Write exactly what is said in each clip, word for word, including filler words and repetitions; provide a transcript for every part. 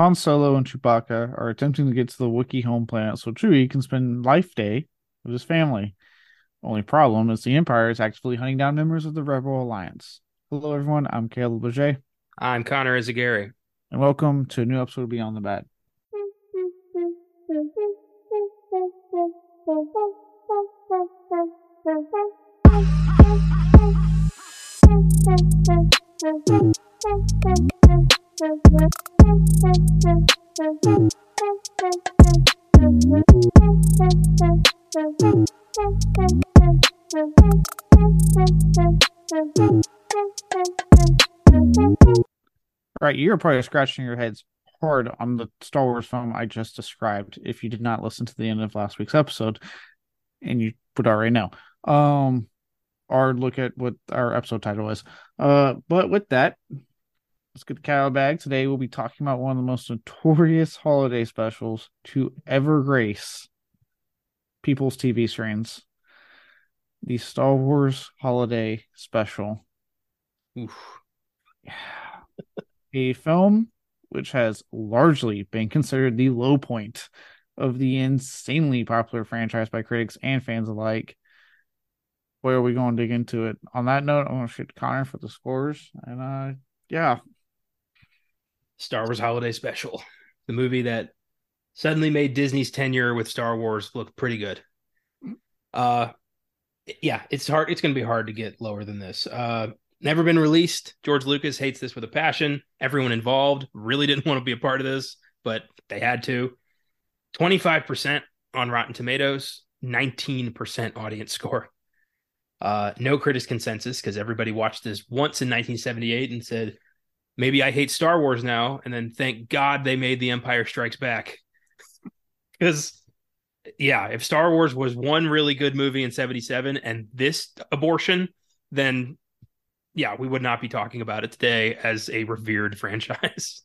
Han Solo and Chewbacca are attempting to get to the Wookiee home planet so Chewie can spend Life Day with his family. Only problem is the Empire is actively hunting down members of the Rebel Alliance. Hello, everyone. I'm Caleb Leger. I'm Connor Eyzaguirre. And welcome to a new episode of Beyond the Bad. Right, you're probably scratching your heads hard on the Star Wars film I just described if you did not listen to the end of last week's episode, and you would already know. Um, or look at what our episode title is. Uh, but with that, let's get the cow bag. Today we'll be talking about one of the most notorious holiday specials to ever grace people's T V screens. The Star Wars Holiday Special. Oof. Yeah. A film which has largely been considered the low point of the insanely popular franchise by critics and fans alike. Where are we going to dig into it? On that note, I'm going to shoot Connor for the scores. And uh, yeah. Star Wars Holiday Special. The movie that suddenly made Disney's tenure with Star Wars look pretty good. Uh, yeah, it's hard. It's going to be hard to get lower than this. Uh, never been released. George Lucas hates this with a passion. Everyone involved really didn't want to be a part of this, but they had to. twenty-five percent on Rotten Tomatoes, nineteen percent audience score. Uh, no critics consensus because everybody watched this once in nineteen seventy-eight and said, maybe I hate Star Wars now. And then thank God they made The Empire Strikes Back. Because, yeah, if Star Wars was one really good movie in seventy-seven and this abortion, then, yeah, we would not be talking about it today as a revered franchise.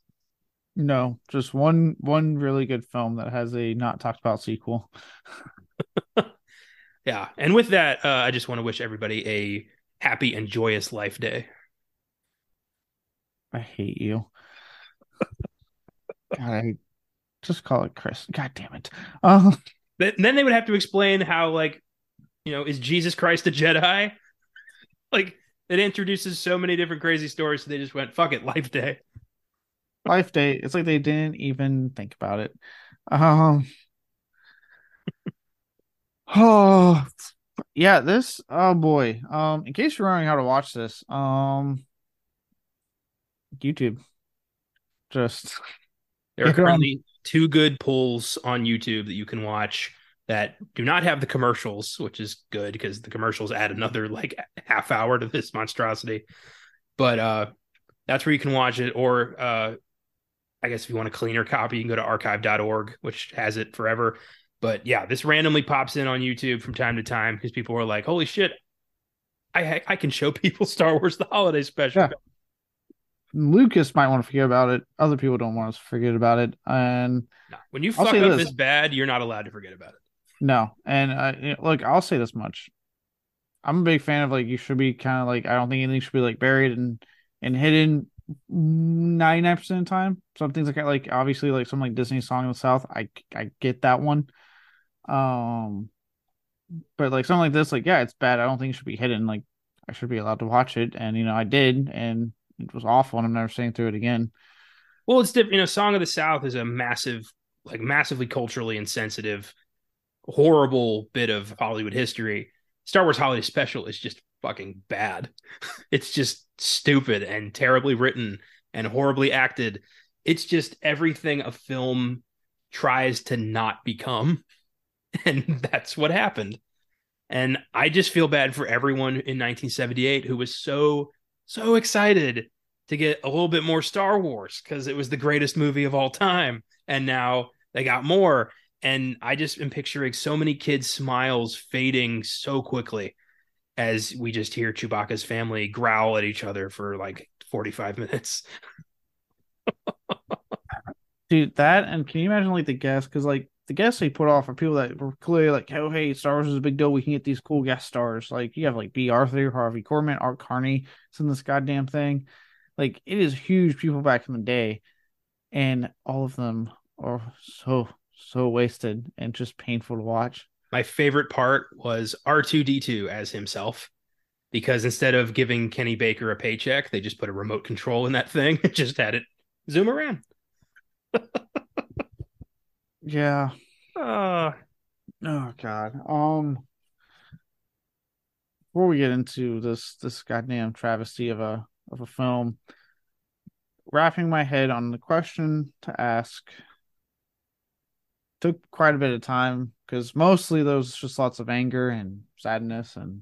No, just one one really good film that has a not talked about sequel. Yeah, and with that, uh, I just want to wish everybody a happy and joyous Life Day. I hate you. God, I just call it Chris. God damn it. Uh, then, then they would have to explain how, like, you know, is Jesus Christ a Jedi? Like, it introduces so many different crazy stories, so they just went, fuck it, Life Day. Life Day. It's like they didn't even think about it. Um... Oh, yeah, this, oh boy. Um, in case you're wondering how to watch this, um, YouTube. Just there are currently two good pulls on YouTube that you can watch that do not have the commercials, which is good because the commercials add another like half hour to this monstrosity. But uh, that's where you can watch it. Or uh, I guess if you want a cleaner copy, you can go to archive dot org, which has it forever. But yeah, this randomly pops in on YouTube from time to time because people are like, holy shit, I I can show people Star Wars the Holiday Special. Yeah. Lucas might want to forget about it. Other people don't want us to forget about it. And no, when you fuck up this. this bad, you're not allowed to forget about it. No. And uh, look, I'll say this much. I'm a big fan of like, you should be kind of like, I don't think anything should be like buried and, and hidden ninety-nine percent of the time. Some things like, like obviously like something like Disney Song of the South. I, I get that one. Um, but like something like this, like, yeah, it's bad. I don't think it should be hidden. Like, I should be allowed to watch it, and you know, I did, and it was awful, and I'm never seeing through it again. Well, it's different, you know. Song of the South is a massive, like, massively culturally insensitive, horrible bit of Hollywood history. Star Wars Holiday Special is just fucking bad. It's just stupid and terribly written and horribly acted. It's just everything a film tries to not become. And that's what happened. And I just feel bad for everyone in nineteen seventy-eight who was so, so excited to get a little bit more Star Wars because it was the greatest movie of all time. And now they got more. And I just am picturing so many kids' smiles fading so quickly as we just hear Chewbacca's family growl at each other for like forty-five minutes. Dude, that, and can you imagine like the guests? Because like, the guests they put off are people that were clearly like, oh, hey, Star Wars is a big deal. We can get these cool guest stars. Like, you have, like, Bea Arthur, Harvey Korman, Art Carney. It's in this goddamn thing. Like, it is huge people back in the day. and all of them are so so wasted and just painful to watch. My favorite part was R two D two as himself, because instead of giving Kenny Baker a paycheck, they just put a remote control in that thing and just had it zoom around. Yeah. Uh, oh, God. Um, before we get into this this goddamn travesty of a of a film, wrapping my head on the question to ask took quite a bit of time, because mostly there was just lots of anger and sadness and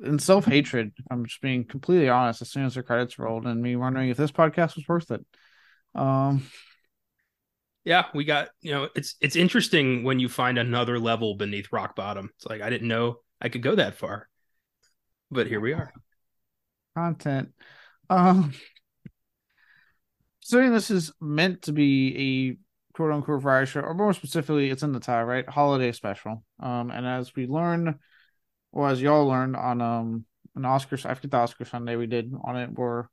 and self-hatred. I'm just being completely honest, as soon as the credits rolled, and me wondering if this podcast was worth it. Um, yeah, we got, you know, it's it's interesting when you find another level beneath rock bottom. It's like, I didn't know I could go that far, but here we are. Content. Um, so this is meant to be a quote unquote variety show, or more specifically, it's in the title, right? Holiday special. Um, and as we learned, or as y'all learned on um an Oscar, I forget the Oscar Sunday we did on it, where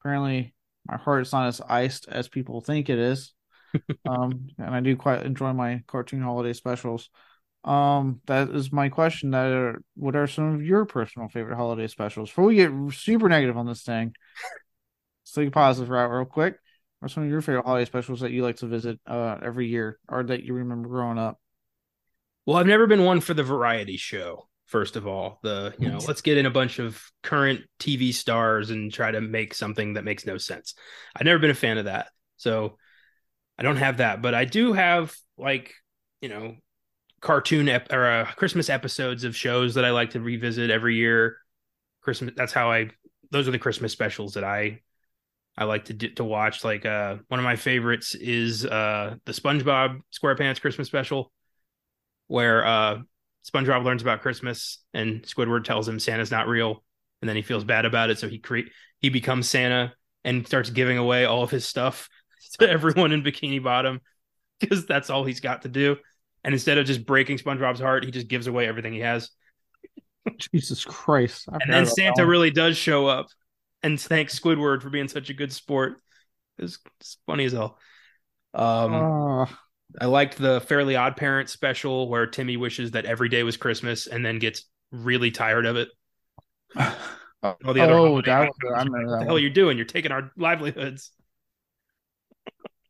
apparently my heart's not as iced as people think it is. um, and I do quite enjoy my cartoon holiday specials. Um, that is my question. That are, what are some of your personal favorite holiday specials? Before we get super negative on this thing, let's take a positive route real quick. What are some of your favorite holiday specials that you like to visit uh, every year, or that you remember growing up? Well, I've never been one for the variety show, first of all. The, you know, let's get in a bunch of current T V stars and try to make something that makes no sense. I've never been a fan of that. So I don't have that, but I do have, like, you know, cartoon ep- or uh, Christmas episodes of shows that I like to revisit every year. Christmas. That's how I, those are the Christmas specials that I I like to do, to watch. Like, uh, one of my favorites is uh, the SpongeBob SquarePants Christmas special, where uh, SpongeBob learns about Christmas and Squidward tells him Santa's not real, and then he feels bad about it, so he cre- he becomes Santa and starts giving away all of his stuff to everyone in Bikini Bottom, because that's all he's got to do. And instead of just breaking SpongeBob's heart, he just gives away everything he has. Jesus Christ! I've and then Santa really does show up and thanks Squidward for being such a good sport. It was, it's funny as hell. Um, uh, I liked the Fairly OddParents special, where Timmy wishes that every day was Christmas and then gets really tired of it. Uh, All the other oh, that was, I remember that. What the hell one. You're doing? You're taking our livelihoods.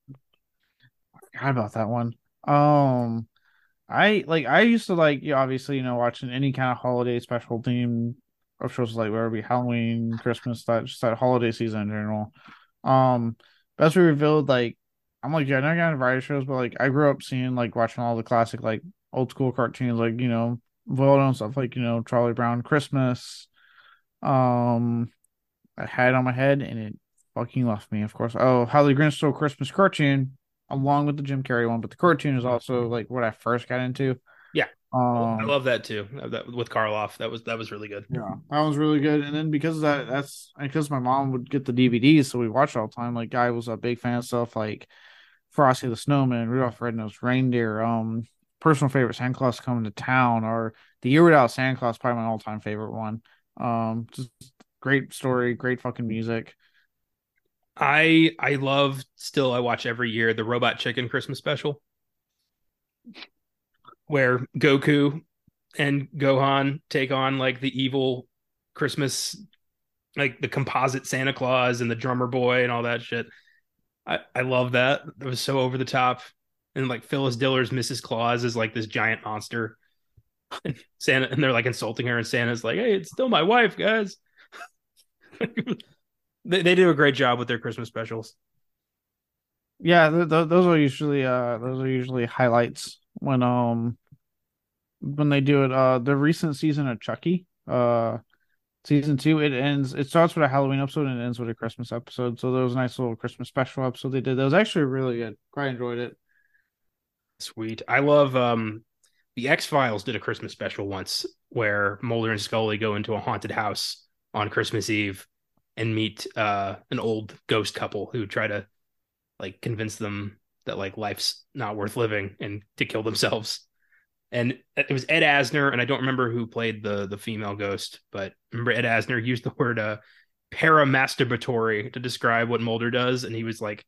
I forgot about that one. Um, I like. I used to like. Obviously, you know, watching any kind of holiday special theme of shows, like whether it be Halloween, Christmas, that just that holiday season in general. Um, but as we revealed, like, I'm like, yeah, I never got into variety shows, but like, I grew up seeing, like, watching all the classic, like, old school cartoons, like, you know, well known stuff, like, you know, Charlie Brown Christmas. Um, I had it on my head and it fucking left me, of course. Oh, How the Grinch Stole Christmas cartoon, along with the Jim Carrey one, but the cartoon is also like what I first got into. Yeah. Um, I love that too. That with Karloff, that was that was really good. Yeah, that was really good. And then because of that, that's because my mom would get the D V Ds, so we watched all the time. Like, I was a big fan of stuff like Frosty the Snowman, Rudolph Red-Nosed Reindeer, um, personal favorite Santa Claus Is Comin' to Town, or The Year Without Santa Claus, probably my all time favorite one. Um, just great story, great fucking music. I I love still. I watch every year the Robot Chicken Christmas special, where Goku and Gohan take on, like, the evil Christmas, like the composite Santa Claus and the drummer boy and all that shit. I, I love that. It was so over the top. And, like, Phyllis Diller's Missus Claus is like this giant monster. And Santa, and they're like insulting her, and Santa's like, hey, it's still my wife, guys. they, they do a great job with their Christmas specials. Yeah, th- th- those are usually uh, those are usually highlights. When um when they do it, uh the recent season of Chucky, uh season two, it ends it starts with a Halloween episode and it ends with a Christmas episode. So there was a nice little Christmas special episode they did. That was actually really good. Quite enjoyed it. Sweet. I love um the X-Files did a Christmas special once where Mulder and Scully go into a haunted house on Christmas Eve and meet uh an old ghost couple who try to, like, convince them that, like, life's not worth living and to kill themselves. And it was Ed Asner, and I don't remember who played the the female ghost, but remember Ed Asner used the word uh paramasturbatory to describe what Mulder does, and he was like,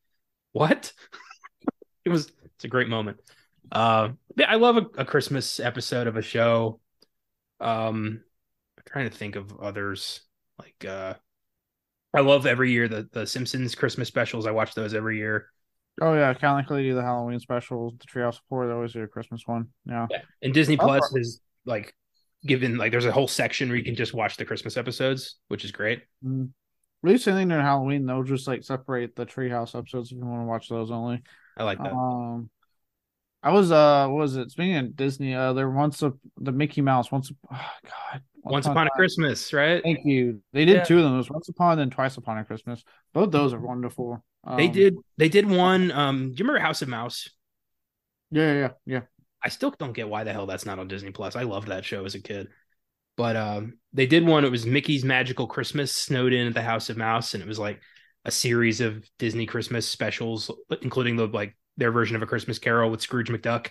what? It was, it's a great moment. Uh, I love a, a Christmas episode of a show. Um, I'm trying to think of others. Like, uh, I love every year the, the Simpsons Christmas specials. I watch those every year. Oh, yeah. Calendly do the Halloween specials, the Treehouse of Horror, they always do a Christmas one. Yeah. yeah. And Disney Plus oh, is like given, like, there's a whole section where you can just watch the Christmas episodes, which is great. Mm-hmm. Releasing anything during Halloween, they'll just like separate the Treehouse episodes if you want to watch those only. I like that. Um, I was, uh, what was it? Speaking of Disney, uh, there once a the Mickey Mouse, once, a, oh, God. Once, once upon a Christmas, right? Thank you. They did yeah. two of them. It was Once Upon and Twice Upon a Christmas. Both those are wonderful. Um, they did. They did one. Um, do you remember House of Mouse? Yeah, yeah, yeah. I still don't get why the hell that's not on Disney Plus. I loved that show as a kid, but um, they did one. It was Mickey's Magical Christmas, snowed in at the House of Mouse, and it was like a series of Disney Christmas specials, including the like their version of A Christmas Carol with Scrooge McDuck.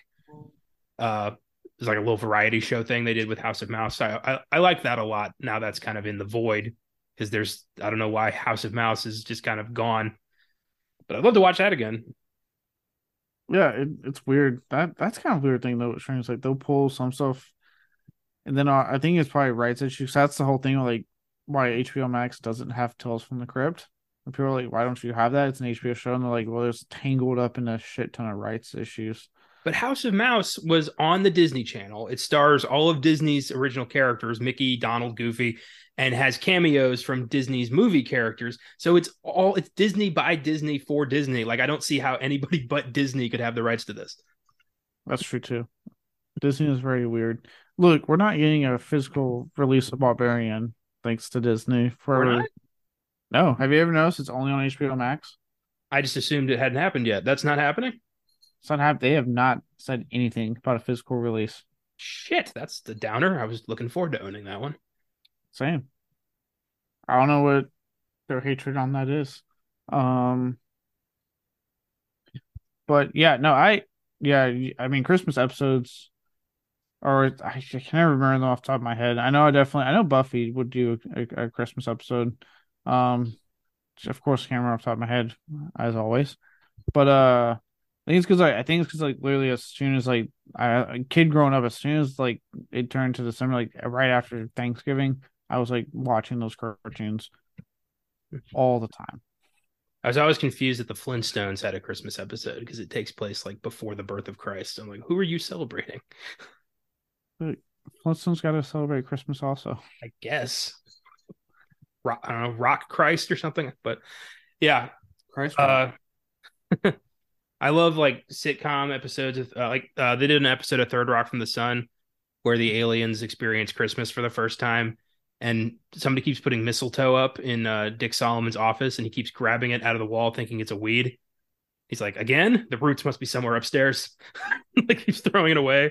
Uh, It was like a little variety show thing they did with House of Mouse. I I, I like that a lot. Now that's kind of in the void because there's, I don't know why House of Mouse is just kind of gone. But I'd love to watch that again. Yeah, it, it's weird. That That's kind of a weird thing, though. It's strange. Like, they'll pull some stuff. And then uh, I think it's probably rights issues. That's the whole thing, like, why H B O Max doesn't have Tales from the Crypt. And people are like, why don't you have that? It's an H B O show. And they're like, well, it's tangled up in a shit ton of rights issues. But House of Mouse was on the Disney Channel. It stars all of Disney's original characters, Mickey, Donald, Goofy, and has cameos from Disney's movie characters. So it's all, it's Disney by Disney for Disney. Like, I don't see how anybody but Disney could have the rights to this. That's true, too. Disney is very weird. Look, we're not getting a physical release of Barbarian, thanks to Disney. For we're not? No. Have you ever noticed it's only on H B O Max? I just assumed it hadn't happened yet. That's not happening? It's not happening. They have not said anything about a physical release. Shit, that's the downer. I was looking forward to owning that one. Same. I don't know what their hatred on that is. Um, but yeah, no, I, yeah, I mean, Christmas episodes are, I can never remember them off the top of my head. I know I definitely, I know Buffy would do a, a Christmas episode. Um, of course, I can't remember off the top of my head, as always. But, uh, I think it's because like, I think it's because like literally as soon as like I, a kid growing up, as soon as like it turned to December, like right after Thanksgiving, I was like watching those cartoons all the time. I was always confused that the Flintstones had a Christmas episode because it takes place like before the birth of Christ. I'm like, who are you celebrating? But Flintstones got to celebrate Christmas also, I guess. Rock, I don't know, Rock Christ or something, but yeah, Christ. Uh, I love like sitcom episodes of uh, like uh, they did an episode of Third Rock from the Sun where the aliens experience Christmas for the first time, and somebody keeps putting mistletoe up in uh, Dick Solomon's office, and he keeps grabbing it out of the wall thinking it's a weed. He's like, again, the roots must be somewhere upstairs. Like he's throwing it away.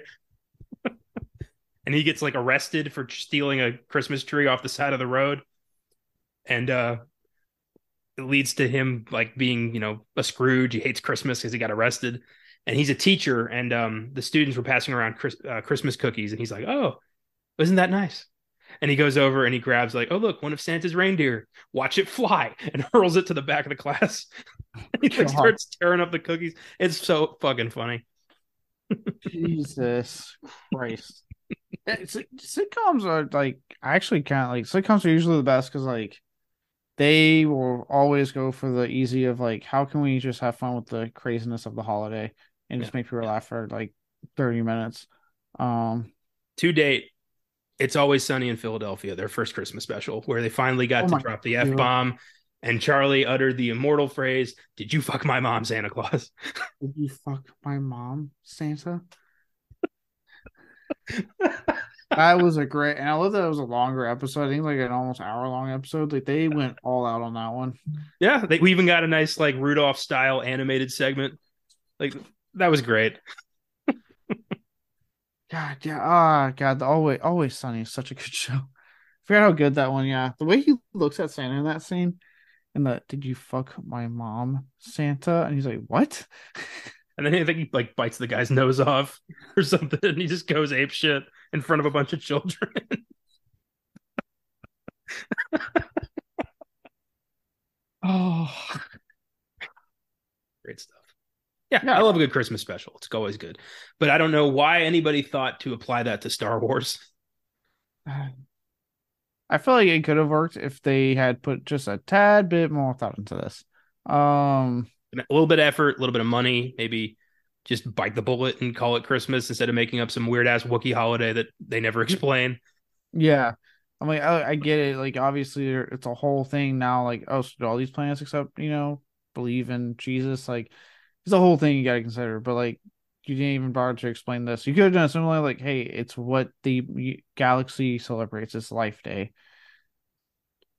And he gets like arrested for stealing a Christmas tree off the side of the road. And uh it leads to him like being, you know, a Scrooge. He hates Christmas because he got arrested, and he's a teacher. And um, the students were passing around Chris, uh, Christmas cookies, and he's like, "Oh, isn't that nice?" And he goes over and he grabs like, "Oh, look, one of Santa's reindeer. Watch it fly!" and hurls it to the back of the class. He like, starts tearing up the cookies. It's so fucking funny. Jesus Christ! It's like, sitcoms are like, I actually can't like sitcoms are usually the best because like. They will always go for the easy of like, how can we just have fun with the craziness of the holiday and yeah. just make people laugh for like thirty minutes. Um, to date, It's Always Sunny in Philadelphia, their first Christmas special, where they finally got oh to drop the F-bomb, and Charlie uttered the immortal phrase, "Did you fuck my mom, Santa Claus?" Did you fuck my mom, Santa? That was a great, and I love that it was a longer episode. I think like an almost hour long episode. Like they went all out on that one. Yeah, they, we even got a nice like Rudolph style animated segment. Like that was great. God, yeah, ah, oh, God, the Always Always Sunny is such a good show. I forgot how good that one. Yeah, the way he looks at Santa in that scene, and the "Did you fuck my mom, Santa?" and he's like, "What?" And then I think he like bites the guy's nose off or something, and he just goes apeshit in front of a bunch of children. Oh, Great stuff. Yeah, yeah, I love a good Christmas special. It's always good. But I don't know why anybody thought to apply that to Star Wars. I feel like it could have worked if they had put just a tad bit more thought into this. Um, a little bit of effort, a little bit of money, maybe just bite the bullet and call it Christmas instead of making up some weird ass Wookiee holiday that they never explain. Yeah. I'm like, I, I get it. Like, obviously, it's a whole thing now. Like, oh, so do all these planets except, you know, believe in Jesus? Like, it's a whole thing you got to consider. But, like, you didn't even bother to explain this. You could have done something like, hey, it's what the galaxy celebrates. It's Life Day.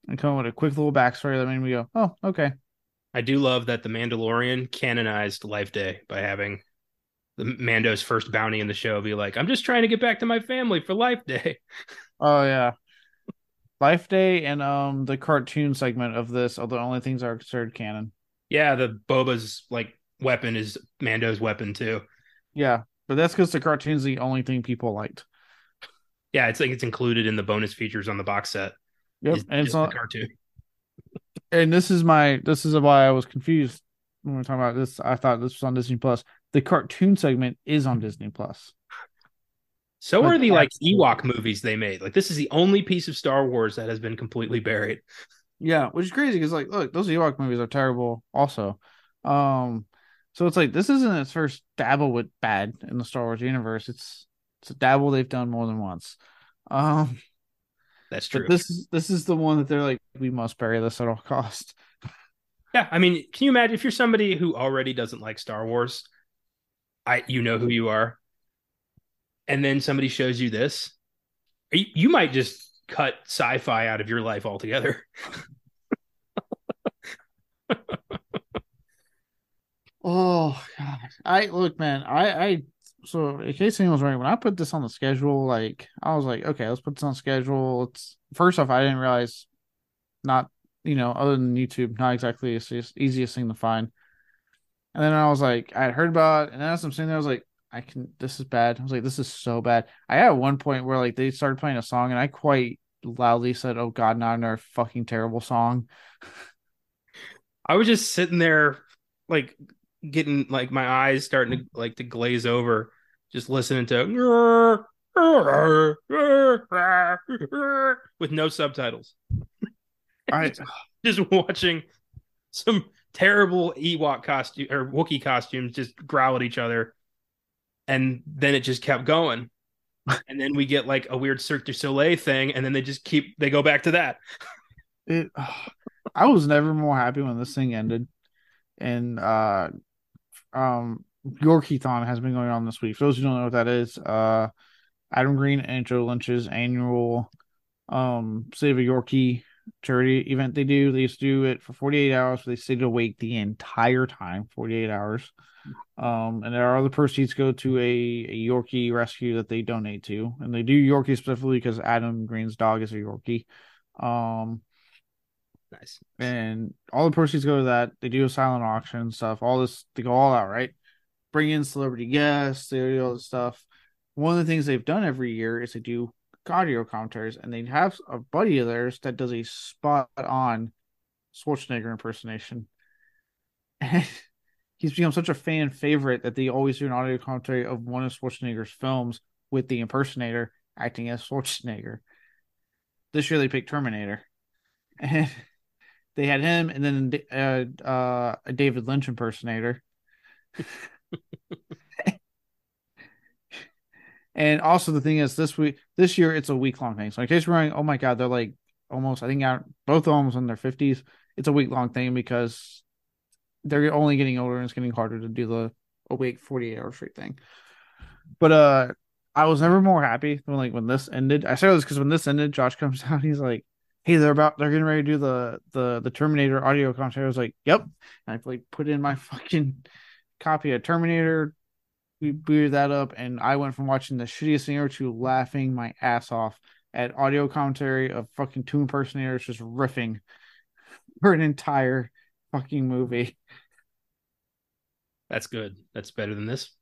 And come up with a quick little backstory that made me go, oh, okay. I do love that the Mandalorian canonized Life Day by having the Mando's first bounty in the show be like, I'm just trying to get back to my family for Life Day. Oh, yeah. Life Day and um the cartoon segment of this are the only things that are considered canon. Yeah, the Boba's like weapon is Mando's weapon too. Yeah, but that's because the cartoon's the only thing people liked. Yeah, it's like it's included in the bonus features on the box set. Yep, and it's not the cartoon. And this is my this is why I was confused when we were talking about this. I thought this was on Disney Plus. The cartoon segment is on Disney Plus. So are the like Ewok movies they made. Like, this is the only piece of Star Wars that has been completely buried. Yeah, which is crazy because, like, look, those Ewok movies are terrible also. Um, so it's like this isn't its first dabble with bad in the Star Wars universe. It's it's a dabble they've done more than once. Um, That's true. But this is this is the one that they're like, we must bury this at all costs. Yeah, I mean, can you imagine if you're somebody who already doesn't like Star Wars? I you know who you are. And then somebody shows you this, you, you might just cut sci-fi out of your life altogether. Oh God! I look, man. I, I so in case anyone was wondering, when I put this on the schedule, like I was like, okay, let's put this on schedule. It's first off, I didn't realize, not you know, other than YouTube, not exactly the easiest thing to find. And then I was like, I had heard about it, and then as I'm sitting there, I was like, I can, this is bad. I was like, this is so bad. I had one point where like they started playing a song and I quite loudly said, oh God, not another fucking terrible song. I was just sitting there like getting like my eyes starting to like to glaze over, just listening to with no subtitles. I just watching some terrible Ewok costume or Wookiee costumes just growl at each other. And then it just kept going. And then we get like a weird Cirque du Soleil thing. And then they just keep, they go back to that. It, oh, I was never more happy when this thing ended. And uh, um, Yorkie-thon has been going on this week. For those who don't know what that is, uh, Adam Green and Joe Lynch's annual um, Save a Yorkie charity event they do. They used to do it for forty-eight hours. They stayed awake the entire time, forty-eight hours. Um, and our other proceeds go to a, a Yorkie rescue that they donate to, and they do Yorkie specifically because Adam Green's dog is a Yorkie. Um, nice. And all the proceeds go to that. They do a silent auction and stuff. All this, they go all out, right? Bring in celebrity guests. They do all this stuff. One of the things they've done every year is they do audio commentaries, and they have a buddy of theirs that does a spot-on Schwarzenegger impersonation. And he's become such a fan favorite that they always do an audio commentary of one of Schwarzenegger's films with the impersonator acting as Schwarzenegger. This year they picked Terminator. And they had him and then a, uh, a David Lynch impersonator. And also the thing is, this week, this year, it's a week-long thing. So in case you're wondering, oh my God, they're like almost, I think out, both almost in their fifties. It's a week-long thing because they're only getting older and it's getting harder to do the awake forty-eight hour straight thing. But uh, I was never more happy when like when this ended. I say this because when this ended, Josh comes out, he's like, hey, they're about, they're getting ready to do the the, the Terminator audio commentary. I was like, yep. And I like put in my fucking copy of Terminator. We booted that up, and I went from watching the shittiest thing ever to laughing my ass off at audio commentary of fucking two impersonators just riffing for an entire fucking movie. That's good. That's better than this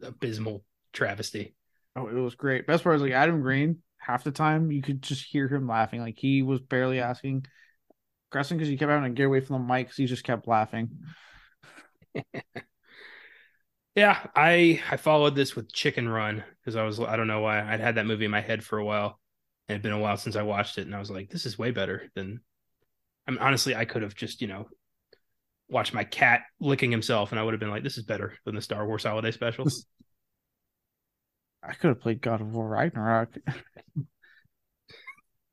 abysmal travesty. Oh, it was great. Best part was like Adam Green, half the time you could just hear him laughing. Like he was barely asking, aggressing because he kept having to get away from the mic because he just kept laughing. Yeah, I I followed this with Chicken Run because I was, I don't know why, I'd had that movie in my head for a while, and it'd been a while since I watched it, and I was like, this is way better than, I mean, honestly, I could have just, you know, watched my cat licking himself, and I would have been like, this is better than the Star Wars Holiday Special. I could have played God of War Ragnarok.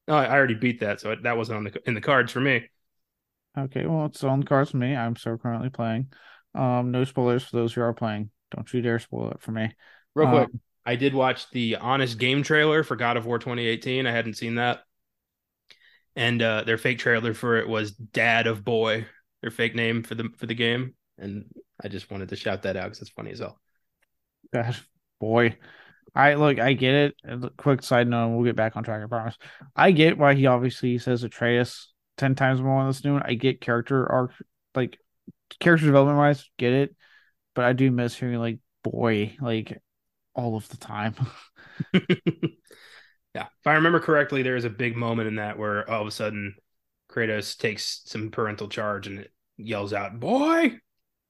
No, I already beat that, so that wasn't on the in the cards for me. Okay, well, it's on the cards for me. I'm still currently playing. Um, no spoilers for those who are playing. Don't you dare spoil it for me. Real um, quick, I did watch the Honest Game trailer for God of War twenty eighteen. I hadn't seen that. And uh, their fake trailer for it was Dad of Boy, their fake name for the for the game. And I just wanted to shout that out because it's funny as hell. Dad of Boy. I look, I get it. A quick side note, we'll get back on track, I promise. I get why he obviously says Atreus ten times more on this new one. I get character arc, like character development wise, get it. But I do miss hearing like boy, like all of the time. Yeah. If I remember correctly, there is a big moment in that where all of a sudden Kratos takes some parental charge and it yells out, boy.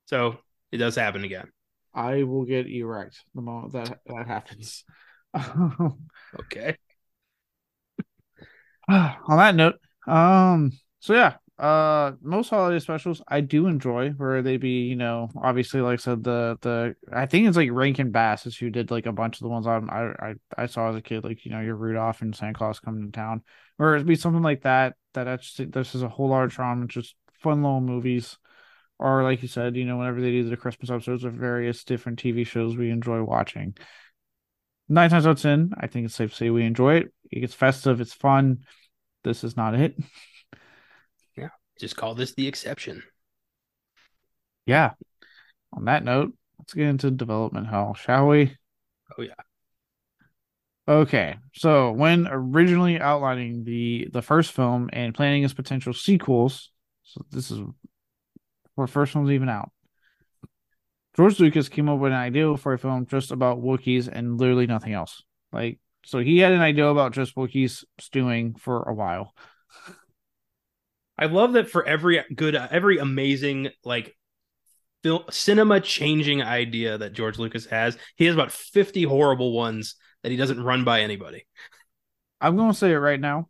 So it does happen again. I will get erect the moment that that happens. Okay. On that note, um, so yeah, uh, most holiday specials I do enjoy, where they be, you know, obviously, like I said, the the I think it's like Rankin Bass is who did like a bunch of the ones I I I saw as a kid, like, you know, your Rudolph and Santa Claus Coming to Town, or it'd be something like that. That actually, this is a whole large drama, just fun little movies. Or like you said, you know, whenever they do the Christmas episodes of various different T V shows, we enjoy watching. Nine times out of ten, I think it's safe to say we enjoy it. It gets festive. It's fun. This is not it. Yeah. Just call this the exception. Yeah. On that note, let's get into development hell, shall we? Oh, yeah. Okay. So when originally outlining the, the first film and planning its potential sequels, so this is... before the first one's even out, George Lucas came up with an idea for a film just about Wookiees and literally nothing else. Like, so he had an idea about just Wookiees stewing for a while. I love that for every good, every amazing, like, film, cinema-changing idea that George Lucas has, he has about fifty horrible ones that he doesn't run by anybody. I'm going to say it right now.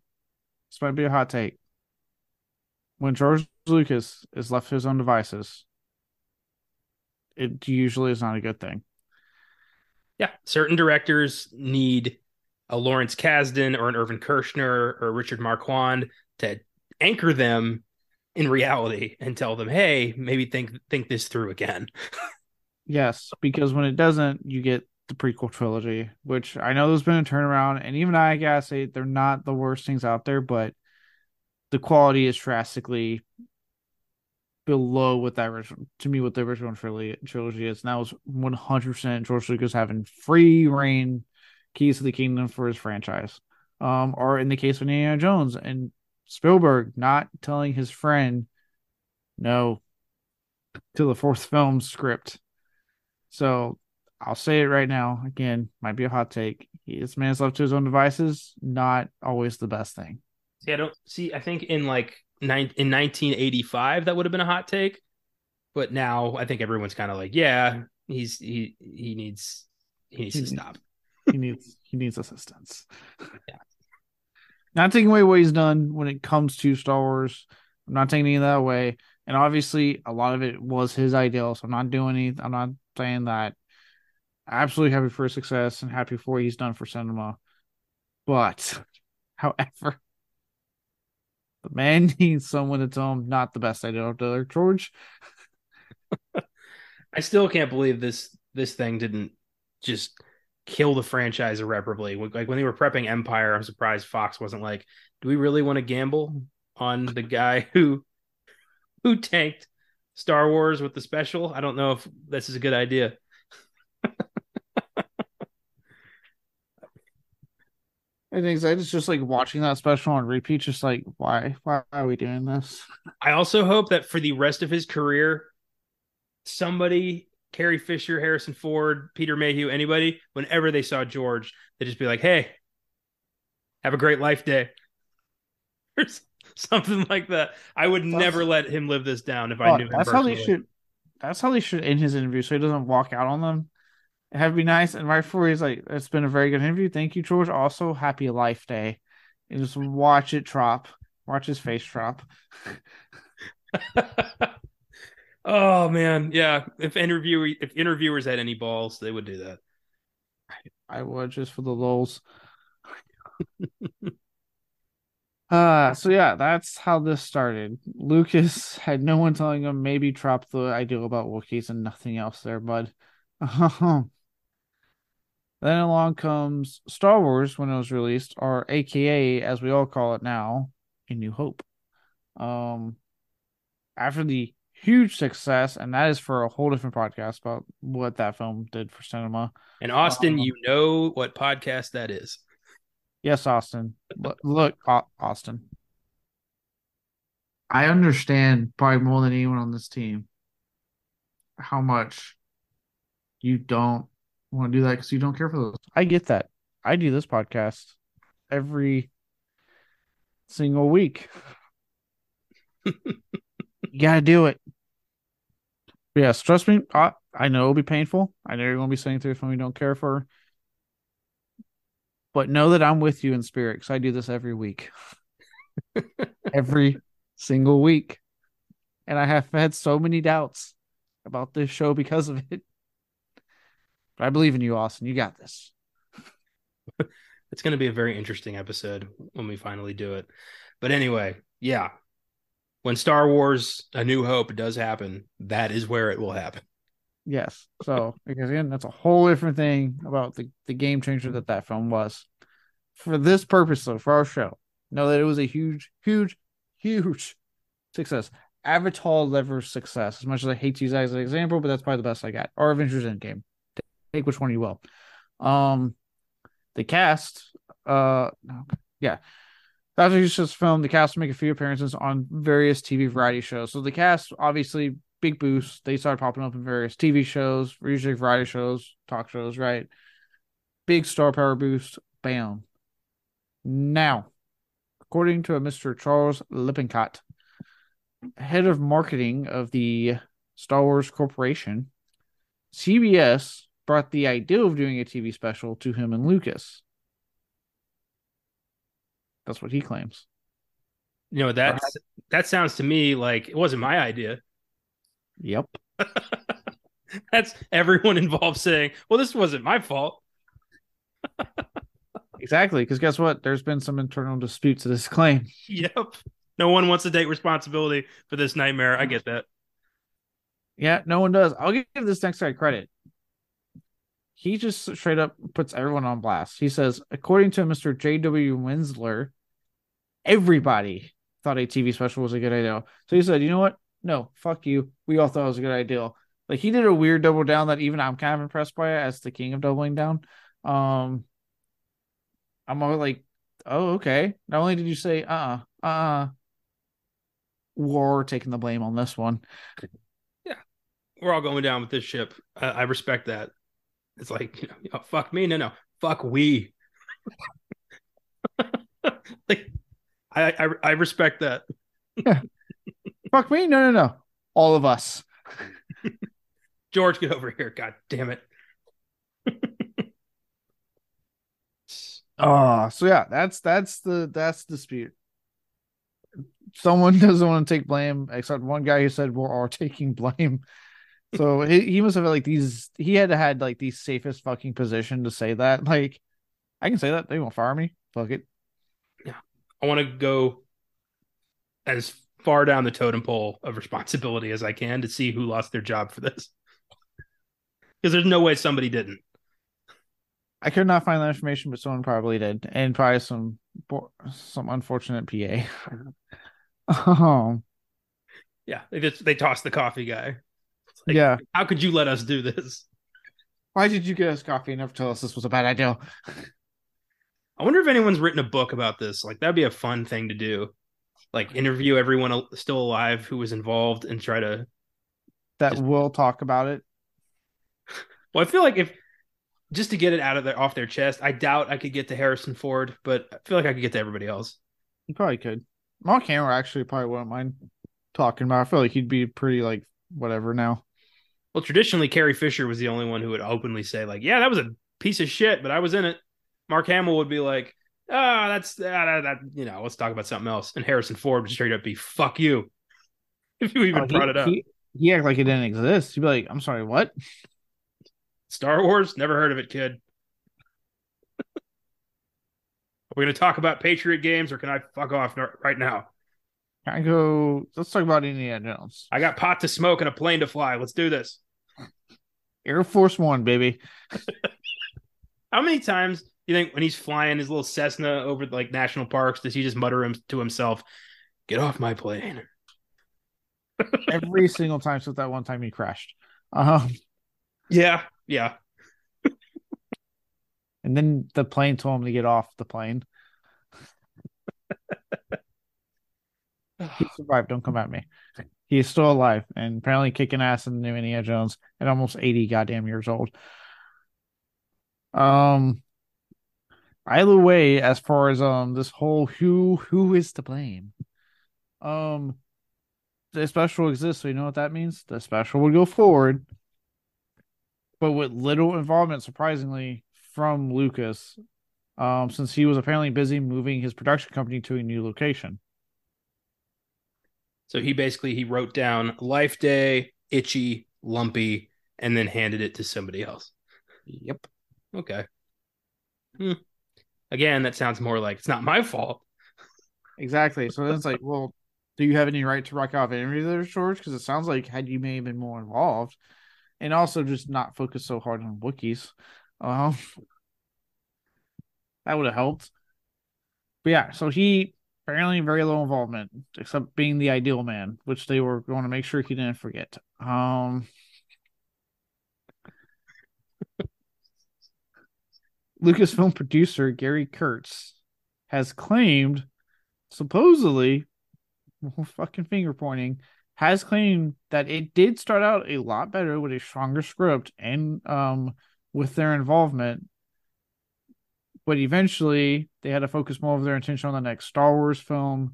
This might be a hot take. When George Lucas is left to his own devices, it usually is not a good thing. Yeah, certain directors need a Lawrence Kasdan or an Irvin Kershner or Richard Marquand to anchor them in reality and tell them, hey, maybe think think this through again. Yes, because when it doesn't, you get the prequel trilogy, which I know there's been a turnaround, and even I gotta say they're not the worst things out there, but the quality is drastically below what that original, to me, what the original trilogy, trilogy is. And that was one hundred percent George Lucas having free reign, keys to the kingdom for his franchise. Um, or in the case of Indiana Jones and Spielberg not telling his friend no to the fourth film script. So I'll say it right now. Again, might be a hot take. This man's left to his own devices, not always the best thing. See, I don't see. I think in like nine, in nineteen eighty-five, that would have been a hot take, but now I think everyone's kind of like, yeah, he's he he needs he needs he to needs, stop. he needs he needs assistance. Yeah. Not taking away what he's done when it comes to Star Wars. I'm not taking any of that away, and obviously a lot of it was his ideal. So I'm not doing any. I'm not saying that. I'm absolutely happy for his success and happy for what he's done for cinema, but however. The man needs someone to tell him not the best idea, George. I still can't believe this this thing didn't just kill the franchise irreparably. Like when they were prepping Empire, I'm surprised Fox wasn't like, do we really want to gamble on the guy who who tanked Star Wars with the special? I don't know if this is a good idea. I think it's just like watching that special on repeat, just like, why? Why are we doing this? I also hope that for the rest of his career, somebody, Carrie Fisher, Harrison Ford, Peter Mayhew, anybody, whenever they saw George, they'd just be like, hey, have a great life day. Or something like that. I would that's, never let him live this down if oh, I knew him that's personally. How they should, that's how they should end his interview, so he doesn't walk out on them. Have it be nice. And right before he's like, it's been a very good interview. Thank you, George. Also, happy Life Day. And just watch it drop. Watch his face drop. Oh, man. Yeah. If interview if interviewers had any balls, they would do that. I, I would, just for the lulz. Uh, so yeah, that's how this started. Lucas had no one telling him, maybe drop the idea about Wookiees and nothing else there, bud. Then along comes Star Wars when it was released, or A K A, as we all call it now, A New Hope. Um, after the huge success, and that is for a whole different podcast about what that film did for cinema. And Austin, um, you know what podcast that is. Yes, Austin. Look, look, Austin. I understand probably more than anyone on this team how much you don't want to do that because you don't care for those. I get that. I do this podcast every single week. You got to do it. But yes, trust me. I, I know it'll be painful. I know you're going to be sitting through something you don't care for. But know that I'm with you in spirit because I do this every week. Every single week. And I have had so many doubts about this show because of it. But I believe in you, Austin. You got this. It's going to be a very interesting episode when we finally do it. But anyway, yeah. When Star Wars A New Hope does happen, that is where it will happen. Yes. So, because again, that's a whole different thing about the, the game changer that that film was. For this purpose, though, for our show, know that it was a huge, huge, huge success. Avatar level success. As much as I hate to use that as an example, but that's probably the best I got. Or Avengers Endgame. Take which one you will. Um, the cast, uh, yeah. That's just film. The cast will make a few appearances on various T V variety shows. So the cast, obviously, big boost. They started popping up in various T V shows, usually variety shows, talk shows, right? Big star power boost. Bam. Now, according to a Mister Charles Lippincott, head of marketing of the Star Wars Corporation, C B S brought the idea of doing a T V special to him and Lucas. That's what he claims. You know, that's, right. That sounds to me like it wasn't my idea. Yep. That's everyone involved saying, well, this wasn't my fault. Exactly. Because guess what? There's been some internal disputes to this claim. Yep. No one wants to take responsibility for this nightmare. I get that. Yeah, no one does. I'll give this next guy credit. He just straight up puts everyone on blast. He says, according to Mister J W Winsler, everybody thought a T V special was a good idea. So he said, you know what? No, fuck you. We all thought it was a good idea. Like, he did a weird double down that even I'm kind of impressed by it as the king of doubling down. Um, I'm always like, oh, okay. Not only did you say, uh-uh, uh-uh, we're taking the blame on this one. Yeah. We're all going down with this ship. I, I respect that. It's like, you know, oh, fuck me. No, no. Fuck we. Like, I, I, I respect that. Yeah. Fuck me? No, no, no. All of us. George, get over here. God damn it. uh, so yeah, that's that's the that's the dispute. Someone doesn't want to take blame, except one guy who said we're all taking blame. So he, he must have like these he had to had like the safest fucking position to say that. Like, I can say that, they won't fire me. Fuck it. Yeah. I want to go as far down the totem pole of responsibility as I can to see who lost their job for this. Because there's no way somebody didn't. I could not find that information, but someone probably did. And probably some some unfortunate P A. Oh. Yeah, they just they tossed the coffee guy. Like, yeah. How could you let us do this? Why did you get us coffee and never tell us this was a bad idea? I wonder if anyone's written a book about this. Like, that'd be a fun thing to do. Like, interview everyone still alive who was involved and try to... That just... will talk about it. Well, I feel like if... Just to get it out of their, off their chest, I doubt I could get to Harrison Ford, but I feel like I could get to everybody else. You probably could. Mark Hamill actually probably wouldn't mind talking about it. I feel like he'd be pretty, like, whatever now. Well, traditionally, Carrie Fisher was the only one who would openly say, like, yeah, that was a piece of shit, but I was in it. Mark Hamill would be like, ah, oh, that's that, uh, that, you know, let's talk about something else. And Harrison Ford would straight up be, fuck you, if you even oh, brought he, it up. He, he acted like it didn't exist. He'd be like, I'm sorry, what? Star Wars? Never heard of it, kid. Are we going to talk about Patriot games, or can I fuck off right now? Can I go? Let's talk about Indiana Jones. I got pot to smoke and a plane to fly. Let's do this. Air Force One, baby. How many times do you think when he's flying his little Cessna over like national parks, does he just mutter him to himself, get off my plane? Every single time, except that one time he crashed. Um, yeah, yeah. And then the plane told him to get off the plane. He survived. Don't come at me. He is still alive and apparently kicking ass in the new Indiana Jones at almost eighty goddamn years old. Um, either way, as far as um this whole who who is to blame, um, the special exists. So you know what that means. The special would go forward, but with little involvement, surprisingly, from Lucas, um, since he was apparently busy moving his production company to a new location. So he basically, he wrote down Life Day, Itchy, Lumpy, and then handed it to somebody else. Yep. Okay. Hmm. Again, that sounds more like it's not my fault. Exactly. So it's like, well, do you have any right to rock off any of those, George? Because it sounds like had you may have been more involved, and also just not focus so hard on Wookiees. Um, that would have helped. But yeah, so he... apparently very low involvement, except being the ideal man, which they were going to make sure he didn't forget. Um, Lucasfilm producer Gary Kurtz has claimed, supposedly, fucking finger pointing, has claimed that it did start out a lot better with a stronger script and um, with their involvement. But eventually, they had to focus more of their attention on the next Star Wars film,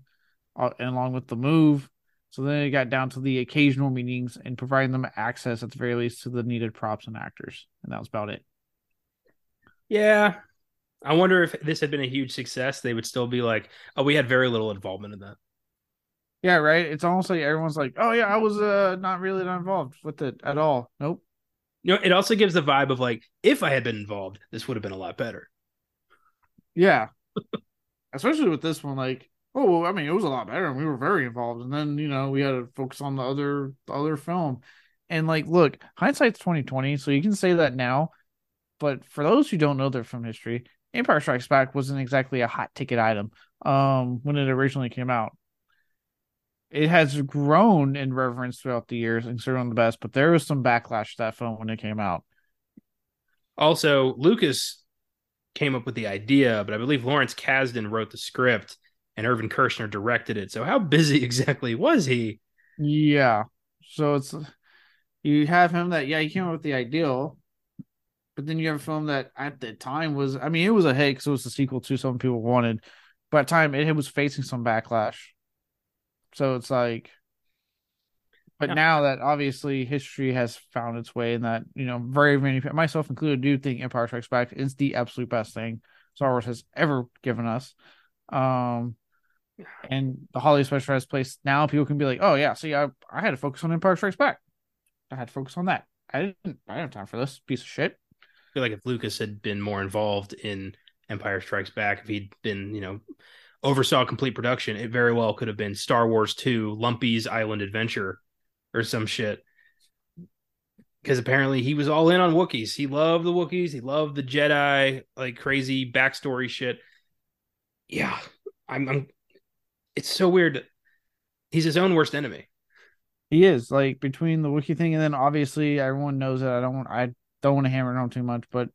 uh, and along with the move. So then it got down to the occasional meetings and providing them access, at the very least, to the needed props and actors. And that was about it. Yeah. I wonder if this had been a huge success, they would still be like, oh, we had very little involvement in that. Yeah, right? It's almost like everyone's like, oh, yeah, I was uh, not really not involved with it at all. Nope. You know, it also gives the vibe of like, if I had been involved, this would have been a lot better. Yeah, especially with this one, like, oh, well, I mean, it was a lot better, and we were very involved, and then, you know, we had to focus on the other the other film, and like, look, hindsight's twenty twenty, so you can say that now, but for those who don't know their film history, Empire Strikes Back wasn't exactly a hot ticket item um, when it originally came out. It has grown in reverence throughout the years, and certainly the best, but there was some backlash to that film when it came out. Also, Lucas came up with the idea, but I believe Lawrence Kasdan wrote the script and Irvin Kershner directed it. So how busy exactly was he? Yeah. So it's, you have him that, yeah, he came up with the ideal, but then you have a film that at the time was, I mean, it was a hit because it was the sequel to something people wanted, but at the time it, it was facing some backlash. So it's like, but yeah. Now that obviously history has found its way, and that, you know, very many, myself included, do think Empire Strikes Back is the absolute best thing Star Wars has ever given us. Um, and the holiday special has placed now people can be like, oh yeah, see, I I had to focus on Empire Strikes Back. I had to focus on that. I didn't. I didn't have time for this piece of shit. I feel like if Lucas had been more involved in Empire Strikes Back, if he'd been, you know, oversaw complete production, it very well could have been Star Wars two, Lumpy's Island Adventure, or some shit, because apparently he was all in on Wookiees. He loved the Wookiees. He loved the Jedi, like crazy backstory shit. Yeah, I'm. I'm it's so weird. He's his own worst enemy. He is, like, between the Wookiee thing and then obviously everyone knows that I don't want. I don't want to hammer it home too much, but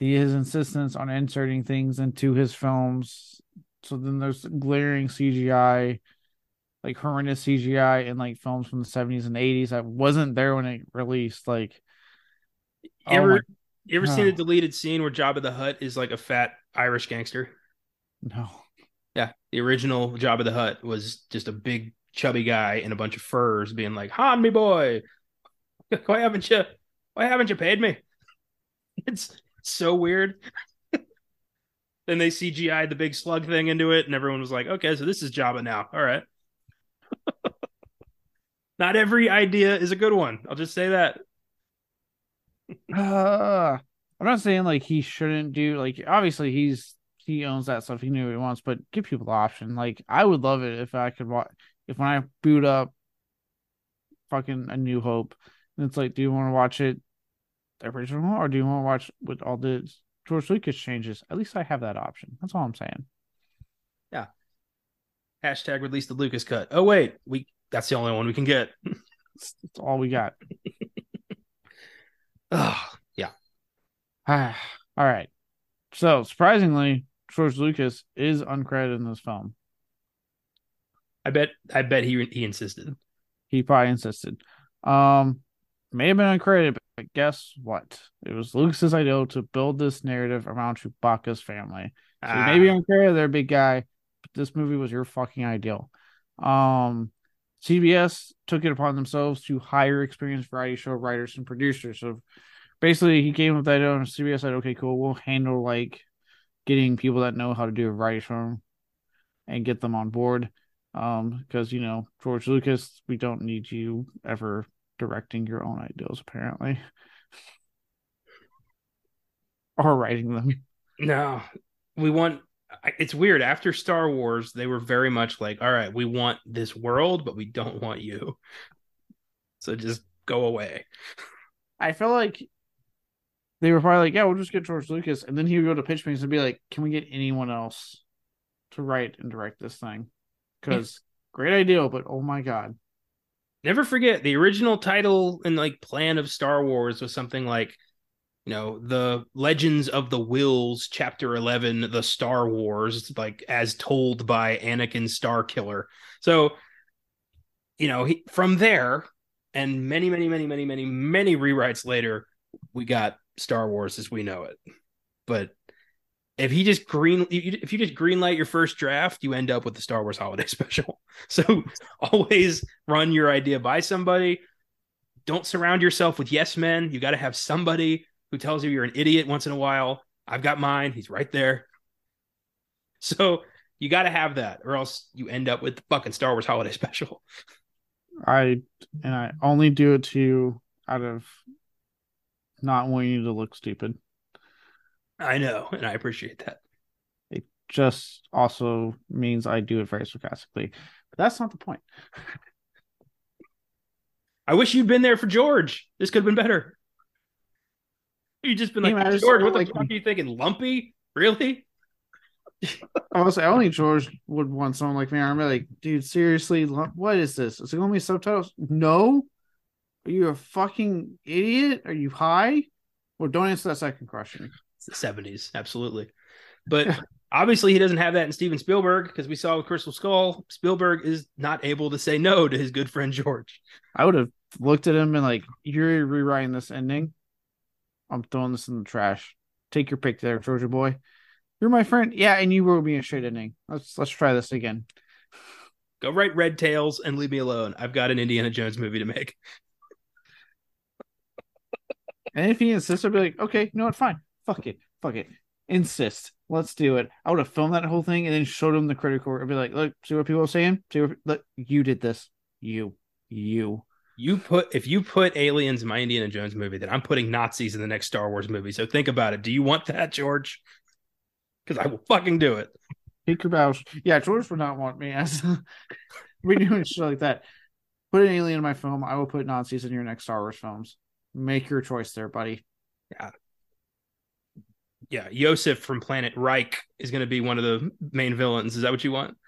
the, his insistence on inserting things into his films. So then there's glaring C G I. Like horrendous C G I in like films from the seventies and eighties that wasn't there when it released. Like, you ever, oh my, you ever no. seen the deleted scene where Jabba the Hutt is like a fat Irish gangster? No. Yeah, the original Jabba the Hutt was just a big chubby guy in a bunch of furs, being like, "Han me boy." Why haven't you? Why haven't you paid me? It's so weird. Then they C G I'd the big slug thing into it, and everyone was like, okay, so this is Jabba now. All right. Not every idea is a good one. I'll just say that. uh, I'm not saying like he shouldn't do, like, obviously he's he owns that stuff. He knew what he wants, but give people the option. Like, I would love it if I could watch, if when I boot up fucking A New Hope, and it's like, do you want to watch it the original or do you want to watch with all the George Lucas changes? At least I have that option. That's all I'm saying. Yeah. Hashtag release the Lucas cut. Oh wait, we. That's the only one we can get. That's all we got. Oh, yeah. All right. So, surprisingly, George Lucas is uncredited in this film. I bet I bet he he insisted. He probably insisted. Um, may have been uncredited, but guess what? It was Lucas's idea to build this narrative around Chewbacca's family. So ah. Maybe uncredited there, big guy, but this movie was your fucking ideal. Um... C B S took it upon themselves to hire experienced variety show writers and producers. So basically, he came up with that idea, and C B S said, okay, cool, we'll handle like getting people that know how to do a variety show and get them on board. Um, because, you know, George Lucas, we don't need you ever directing your own ideals, apparently. Or writing them. No, we want... It's weird. After Star Wars, they were very much like, all right, we want this world, but we don't want you. So just go away. I feel like they were probably like, yeah, we'll just get George Lucas. And then he would go to pitch meetings and be like, can we get anyone else to write and direct this thing? Because great idea, but oh my God. Never forget the original title and like plan of Star Wars was something like, you know, the Legends of the Wills, Chapter eleven, the Star Wars, like as told by Anakin Starkiller. So, you know, he, from there and many, many, many, many, many, many rewrites later, we got Star Wars as we know it. But if he just green, if you just greenlight your first draft, you end up with the Star Wars Holiday Special. So always run your idea by somebody. Don't surround yourself with yes men. You got to have somebody who tells you you're an idiot once in a while. I've got mine. He's right there. So you got to have that, or else you end up with the fucking Star Wars Holiday Special. I and I only do it to you out of not wanting you to look stupid. I know, and I appreciate that. It just also means I do it very sarcastically. But that's not the point. I wish you'd been there for George. This could have been better. You just been like, hey, man, George, what the fuck like... are you thinking? Lumpy? Really? I was like, only George would want someone like me. I'm like, dude, seriously, what is this? Is it going to be subtitles? No? Are you a fucking idiot? Are you high? Well, don't answer that second question. It's the seventies, absolutely. But obviously he doesn't have that in Steven Spielberg, because we saw with Crystal Skull, Spielberg is not able to say no to his good friend George. I would have looked at him and like, you're rewriting this ending. I'm throwing this in the trash. Take your pick there, Georgia boy. You're my friend. Yeah, and you wrote me a shit ending. Let's let's try this again. Go write Red Tails and leave me alone. I've got an Indiana Jones movie to make. And if he insists, I'd be like, okay, you know what? Fine. Fuck it. Fuck it. Insist. Let's do it. I would have filmed that whole thing and then showed him the critic report. I'd be like, look, see what people are saying? See what look, you did this. You. You. You put if you put aliens in my Indiana Jones movie, then I'm putting Nazis in the next Star Wars movie. So think about it. Do you want that, George? Because I will fucking do it. Pick your battles. Yeah, George would not want me as we doing shit like that. Put an alien in my film. I will put Nazis in your next Star Wars films. Make your choice there, buddy. Yeah. Yeah. Yosef from Planet Reich is going to be one of the main villains. Is that what you want?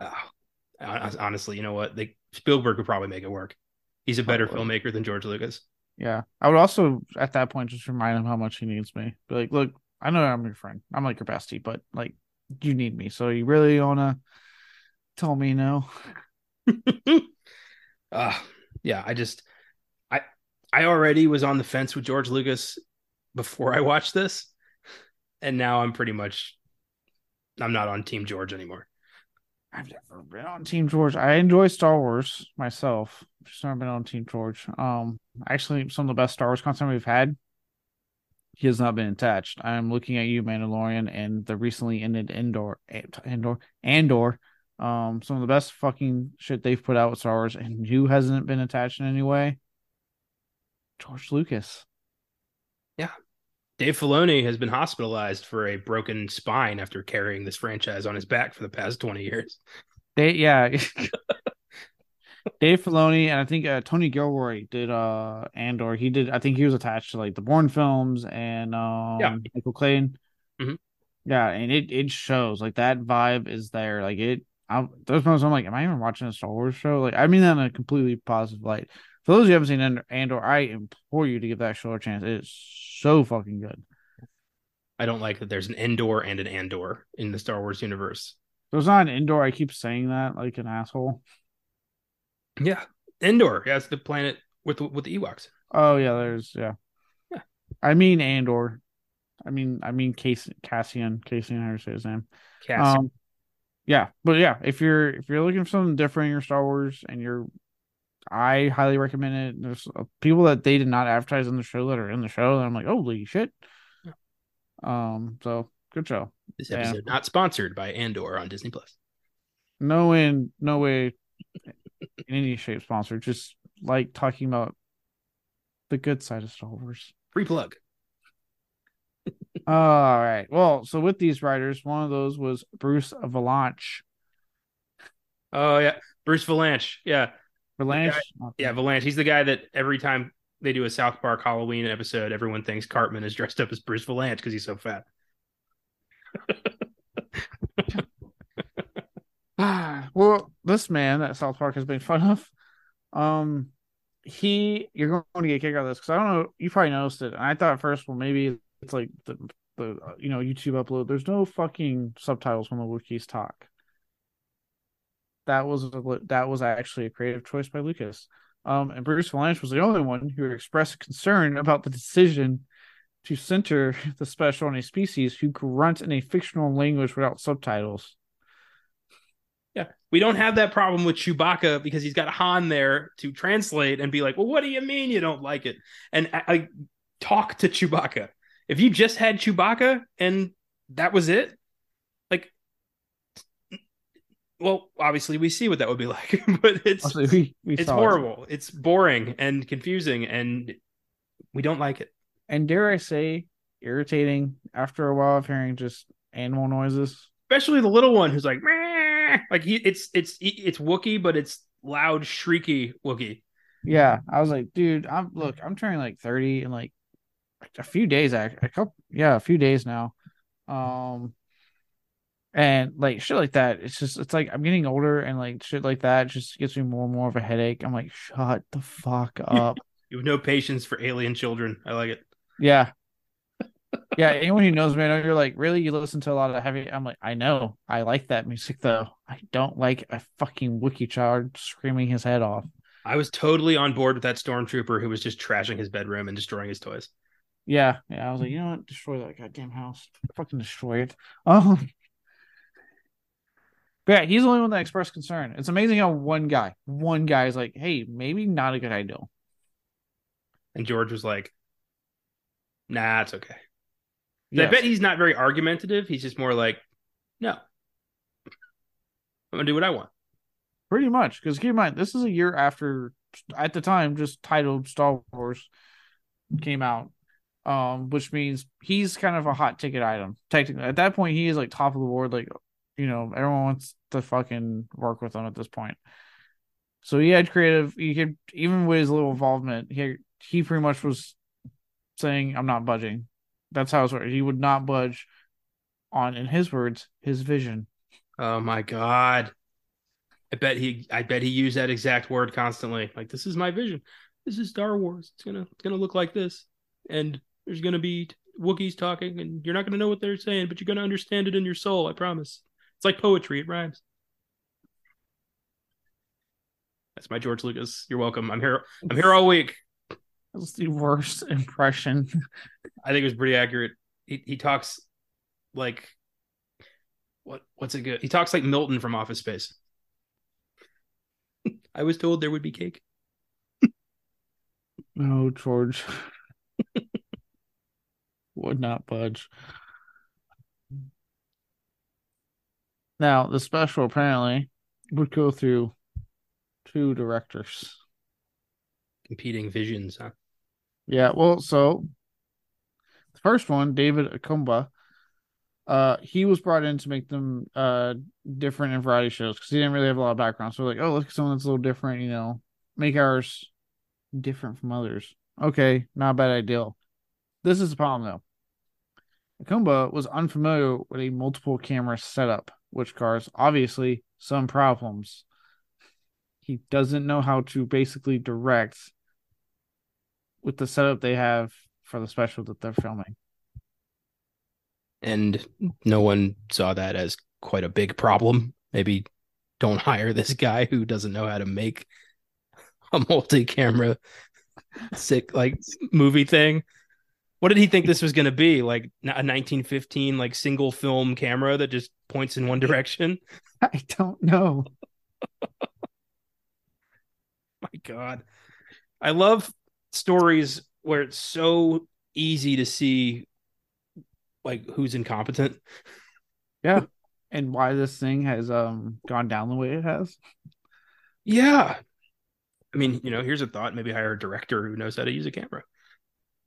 Oh, honestly, you know what? They Spielberg would probably make it work. He's a better probably. filmmaker than George Lucas. Yeah. I would also, at that point, just remind him how much he needs me. Be like, look, I know I'm your friend. I'm like your bestie, but like, you need me. So you really want to tell me no? uh, yeah. I just, I, I already was on the fence with George Lucas before I watched this. And now I'm pretty much, I'm not on Team George anymore. I've never been on Team George. I enjoy Star Wars myself. I've just never been on Team George. Um, actually, some of the best Star Wars content we've had, he has not been attached. I'm looking at you, Mandalorian, and the recently ended Andor, Andor, Andor. Um, some of the best fucking shit they've put out with Star Wars, and you hasn't been attached in any way. George Lucas. Yeah. Dave Filoni has been hospitalized for a broken spine after carrying this franchise on his back for the past twenty years. They, yeah. Dave Filoni, and I think uh, Tony Gilroy did uh, Andor. He did, I think he was attached to like the Bourne films and um, yeah. Michael Clayton. Mm-hmm. Yeah, and it, it shows. Like that vibe is there. Like it, I, those moments I'm like, am I even watching a Star Wars show? Like, I mean that in a completely positive light. For those who haven't seen Andor, I implore you to give that show a chance. It is so fucking good. I don't like that there's an Endor and an Andor in the Star Wars universe. There's not an Endor. I keep saying that like an asshole. Yeah, Endor. Yeah, it's the planet with with the Ewoks. Oh yeah, there's yeah. Yeah, I mean Andor. I mean I mean Cass- Cassian. Cassian, how do you say his name? Cassian. Um, yeah, but yeah, if you're if you're looking for something different in your Star Wars and you're I highly recommend it. There's people that they did not advertise in the show that are in the show, and I'm like, holy shit. Yeah. Um, so good show. This episode yeah. not sponsored by Andor on Disney Plus. No, in no way, in any shape sponsored. Just like talking about the good side of Star Wars. Free plug. All right. Well, so with these writers, one of those was Bruce Vilanch. Oh yeah, Bruce Vilanch. Yeah. Vilanch? Guy, yeah, Vilanch. He's the guy that every time they do a South Park Halloween episode, everyone thinks Cartman is dressed up as Bruce Vilanch because he's so fat. Well, this man that South Park has made fun of, um, he you're going to get kicked out of this because I don't know. You probably noticed it, and I thought at first, well, maybe it's like the the you know YouTube upload. There's no fucking subtitles when the Wookiees talk. That was a, that was actually a creative choice by Lucas. Um, and Bruce Vilanch was the only one who expressed concern about the decision to center the special on a species who grunts in a fictional language without subtitles. Yeah, we don't have that problem with Chewbacca because he's got Han there to translate and be like, well, what do you mean you don't like it? And I, I talk to Chewbacca. If you just had Chewbacca and that was it, like, well, obviously, we see what that would be like, but it's we, we it's horrible. It. It's boring and confusing, and we don't like it. And dare I say, irritating after a while of hearing just animal noises, especially the little one who's like, meh. Like he, it's it's it's Wookiee, but it's loud, shrieky Wookiee. Yeah, I was like, dude, I'm look, I'm turning like thirty in like a few days, a couple, yeah, a few days now. Um. And like shit like that, it's just it's like I'm getting older, and like shit like that just gets me more and more of a headache. I'm like, shut the fuck up. You have no patience for alien children. I like it. Yeah, yeah. Anyone who knows me, I know you're like, really? You listen to a lot of heavy? I'm like, I know. I like that music though. I don't like a fucking Wookiee child screaming his head off. I was totally on board with that stormtrooper who was just trashing his bedroom and destroying his toys. Yeah, yeah. I was like, you know what? Destroy that goddamn house. Fucking destroy it. Oh. But yeah, he's the only one that expressed concern. It's amazing how one guy, one guy is like, hey, maybe not a good idea. And George was like, nah, it's okay. Yes. I bet he's not very argumentative. He's just more like, no, I'm going to do what I want. Pretty much. Because keep in mind, this is a year after, at the time, just titled Star Wars came out. Um, which means he's kind of a hot ticket item. Technically, at that point, he is like top of the board, like, you know, everyone wants to fucking work with him at this point. So he had creative, he could, even with his little involvement, he he pretty much was saying, I'm not budging. That's how it was. He would not budge on, in his words, his vision. Oh my God. I bet he, I bet he used that exact word constantly. Like, this is my vision. This is Star Wars. It's going to, it's going to look like this. And there's going to be Wookiees talking and you're not going to know what they're saying, but you're going to understand it in your soul. I promise. It's like poetry. It rhymes. That's my George Lucas. You're welcome. I'm here. I'm here all week. That's the worst impression. I think it was pretty accurate. He he talks like what what's it good? He talks like Milton from Office Space. I was told there would be cake. No, George would not budge. Now, the special apparently would go through two directors. Competing visions, huh? Yeah, well, so the first one, David Acomba, uh, he was brought in to make them uh, different in variety shows because he didn't really have a lot of background. So, like, oh, let's get someone that's a little different, you know, make ours different from others. Okay, not a bad idea. This is the problem, though. Acomba was unfamiliar with a multiple camera setup, which caused obviously some problems. He doesn't know how to basically direct with the setup they have for the special that they're filming. And no one saw that as quite a big problem. Maybe don't hire this guy who doesn't know how to make a multi-camera sick like movie thing. What did he think this was going to be? Like a nineteen fifteen like single film camera that just points in one direction? I don't know. My God. I love stories where it's so easy to see like who's incompetent. Yeah. And why this thing has um gone down the way it has. Yeah. I mean, you know, here's a thought. Maybe hire a director who knows how to use a camera.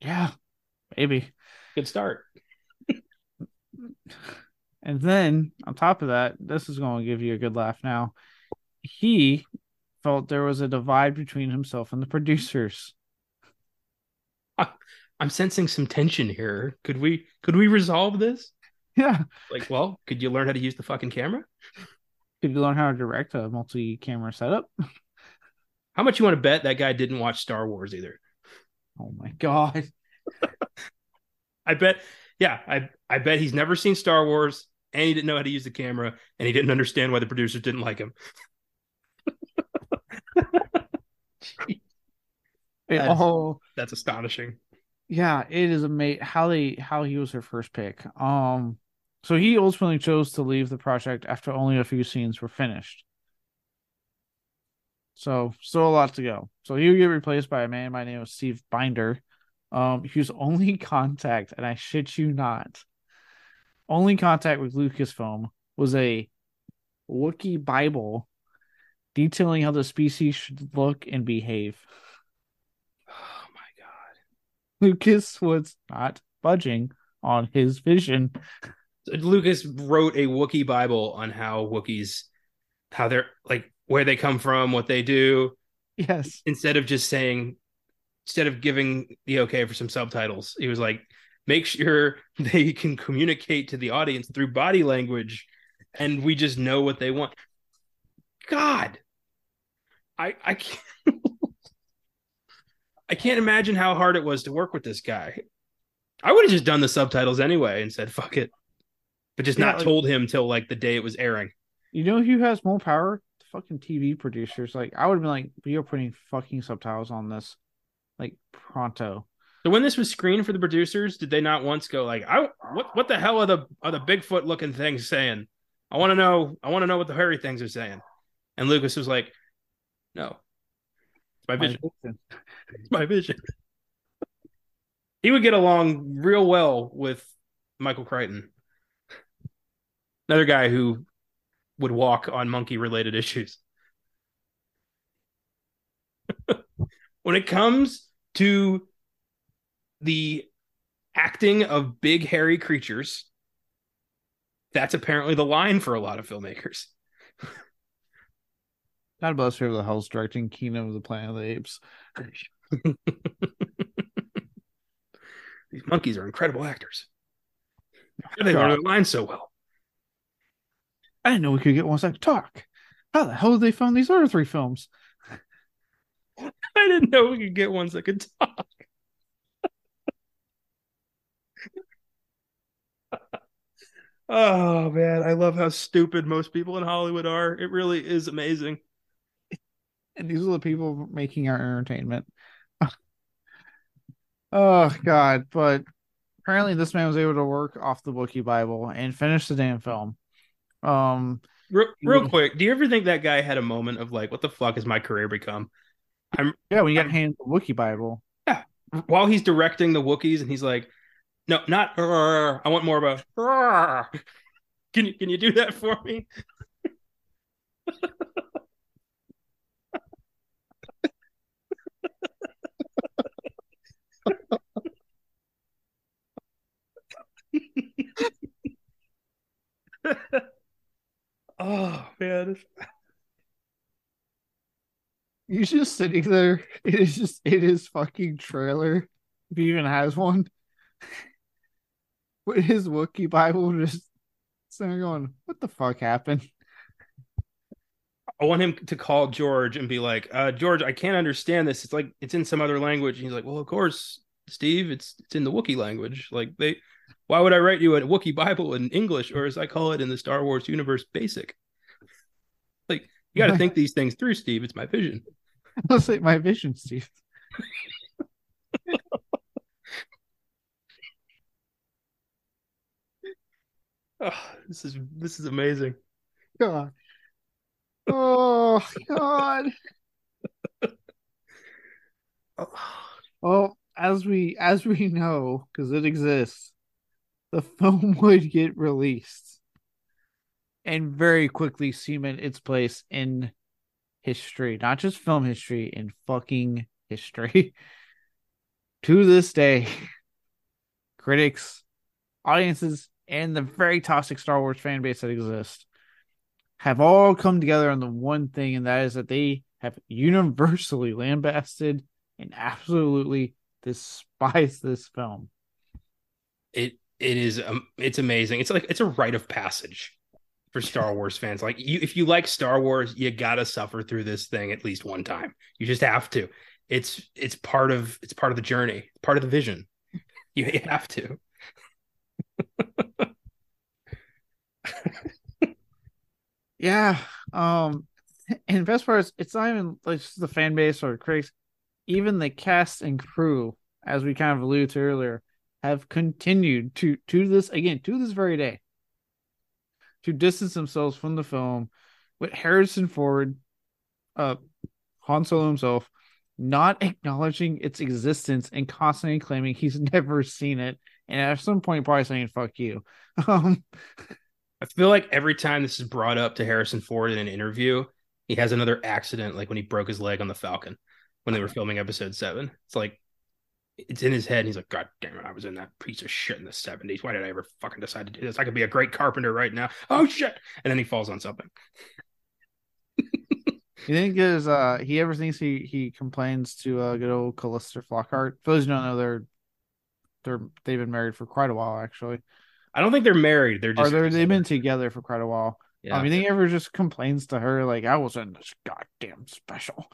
Yeah. Maybe. Good start. And then, on top of that, this is going to give you a good laugh now. He felt there was a divide between himself and the producers. I, I'm sensing some tension here. Could we could we resolve this? Yeah. Like, well, could you learn how to use the fucking camera? Could you learn how to direct a multi-camera setup? How much you want to bet that guy didn't watch Star Wars either? Oh, my God. I bet, yeah, I I bet he's never seen Star Wars, and he didn't know how to use the camera, and he didn't understand why the producers didn't like him. It, that's, oh, that's astonishing. Yeah, it is amazing how they how he was her first pick. Um, so he ultimately chose to leave the project after only a few scenes were finished. So still a lot to go. So he would get replaced by a man by the name of Steve Binder. Um, he was only contact, and I shit you not, only contact with Lucasfilm was a Wookiee Bible detailing how the species should look and behave. Oh my God. Lucas was not budging on his vision. Lucas wrote a Wookiee Bible on how Wookiees, how they're like, where they come from, what they do. Yes. Instead of just saying, instead of giving the okay for some subtitles, he was like, make sure they can communicate to the audience through body language, and we just know what they want. God, I I can't, I can't imagine how hard it was to work with this guy. I would have just done the subtitles anyway and said, fuck it, but just yeah, not like, told him till like the day it was airing. You know who has more power? The fucking T V producers. Like, I would have been like, you're putting fucking subtitles on this. Like, pronto. So when this was screened for the producers, did they not once go like, "I what? What the hell are the are the Bigfoot looking things saying? I want to know. I want to know what the hairy things are saying." And Lucas was like, "No, it's my vision. My vision. It's my vision." He would get along real well with Michael Crichton, another guy who would walk on monkey-related issues. When it comes to the acting of big hairy creatures, that's apparently the line for a lot of filmmakers. God bless whoever the hell's directing Kingdom of the Planet of the Apes. These monkeys are incredible actors. How they learn their lines so well. I didn't know we could get one side to talk. How the hell did they find these other three films? I didn't know we could get ones that could talk. Oh, man. I love how stupid most people in Hollywood are. It really is amazing. And these are the people making our entertainment. Oh, God. But apparently this man was able to work off the Wookiee Bible and finish the damn film. Um, real, real quick, do you ever think that guy had a moment of like, what the fuck has my career become? I'm yeah, when you got hands the Wookiee Bible. Yeah, while he's directing the Wookiees, and he's like, no, not. Rrr, I want more about. Rrr. Can you can you do that for me? Oh man, you're just sitting there. It is just it is fucking trailer, if he even has one, with his Wookiee Bible, just sitting going, what the fuck happened? I want him to call George and be like, uh George, I can't understand this, it's like it's in some other language. And he's like, well, of course, Steve, it's it's in the Wookiee language. Like, they why would I write you a Wookiee Bible in English, or as I call it in the Star Wars universe, basic? Like, you got to think these things through, Steve. It's my vision. I'll say my vision, Steve. Oh, this is this is amazing. God. Oh God. Well, as we as we know, because it exists, the film would get released and very quickly cement its place in history. Not just film history, in fucking history. To this day, critics, audiences, and the very toxic Star Wars fan base that exists have all come together on the one thing, and that is that they have universally lambasted and absolutely despise this film. It It is, um, it's amazing. It's like, it's a rite of passage for Star Wars fans. Like, you, if you like Star Wars, you gotta suffer through this thing at least one time. You just have to. It's, it's part of, it's part of the journey, part of the vision. You, you have to. Yeah. Um, and best part is, it's not even like just the fan base or critics, even the cast and crew, as we kind of alluded to earlier, have continued to to this again to this very day to distance themselves from the film, with Harrison Ford, uh, Han Solo himself, not acknowledging its existence and constantly claiming he's never seen it, and at some point probably saying "fuck you." Um, I feel like every time this is brought up to Harrison Ford in an interview, he has another accident, like when he broke his leg on the Falcon when they were filming Episode Seven. It's like, it's in his head, and he's like, God damn it, I was in that piece of shit in the seventies. Why did I ever fucking decide to do this? I could be a great carpenter right now. Oh, shit. And then he falls on something. You think is, uh, he ever thinks he, he complains to uh, good old Callister Flockhart? For those who don't know, they're, they're, they've been married for quite a while, actually. I don't think they're married. They're just they're, they've been together for quite a while. Yeah. I mean, he ever just complains to her, like, I was in this goddamn special.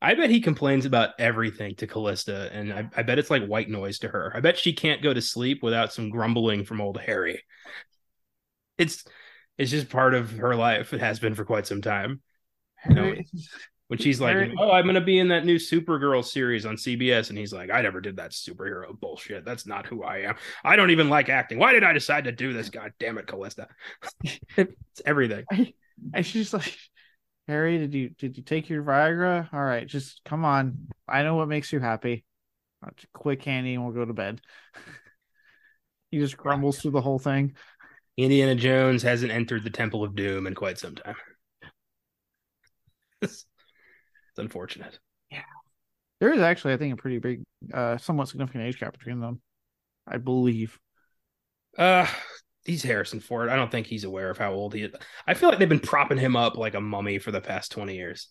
I bet he complains about everything to Callista, and I, I bet it's like white noise to her. I bet she can't go to sleep without some grumbling from old Harry. It's it's just part of her life. It has been for quite some time. You know, when she's like, oh, I'm going to be in that new Supergirl series on C B S, and he's like, I never did that superhero bullshit. That's not who I am. I don't even like acting. Why did I decide to do this? God damn it, Callista. It's everything. I, I she's like... Harry, did you did you take your Viagra? All right, just come on. I know what makes you happy. Quick, Andy, and we'll go to bed. He just grumbles through the whole thing. Indiana Jones hasn't entered the Temple of Doom in quite some time. It's, it's unfortunate. Yeah. There is actually, I think, a pretty big, uh, somewhat significant age gap between them, I believe. Uh... He's Harrison Ford. I don't think he's aware of how old he is. I feel like they've been propping him up like a mummy for the past twenty years.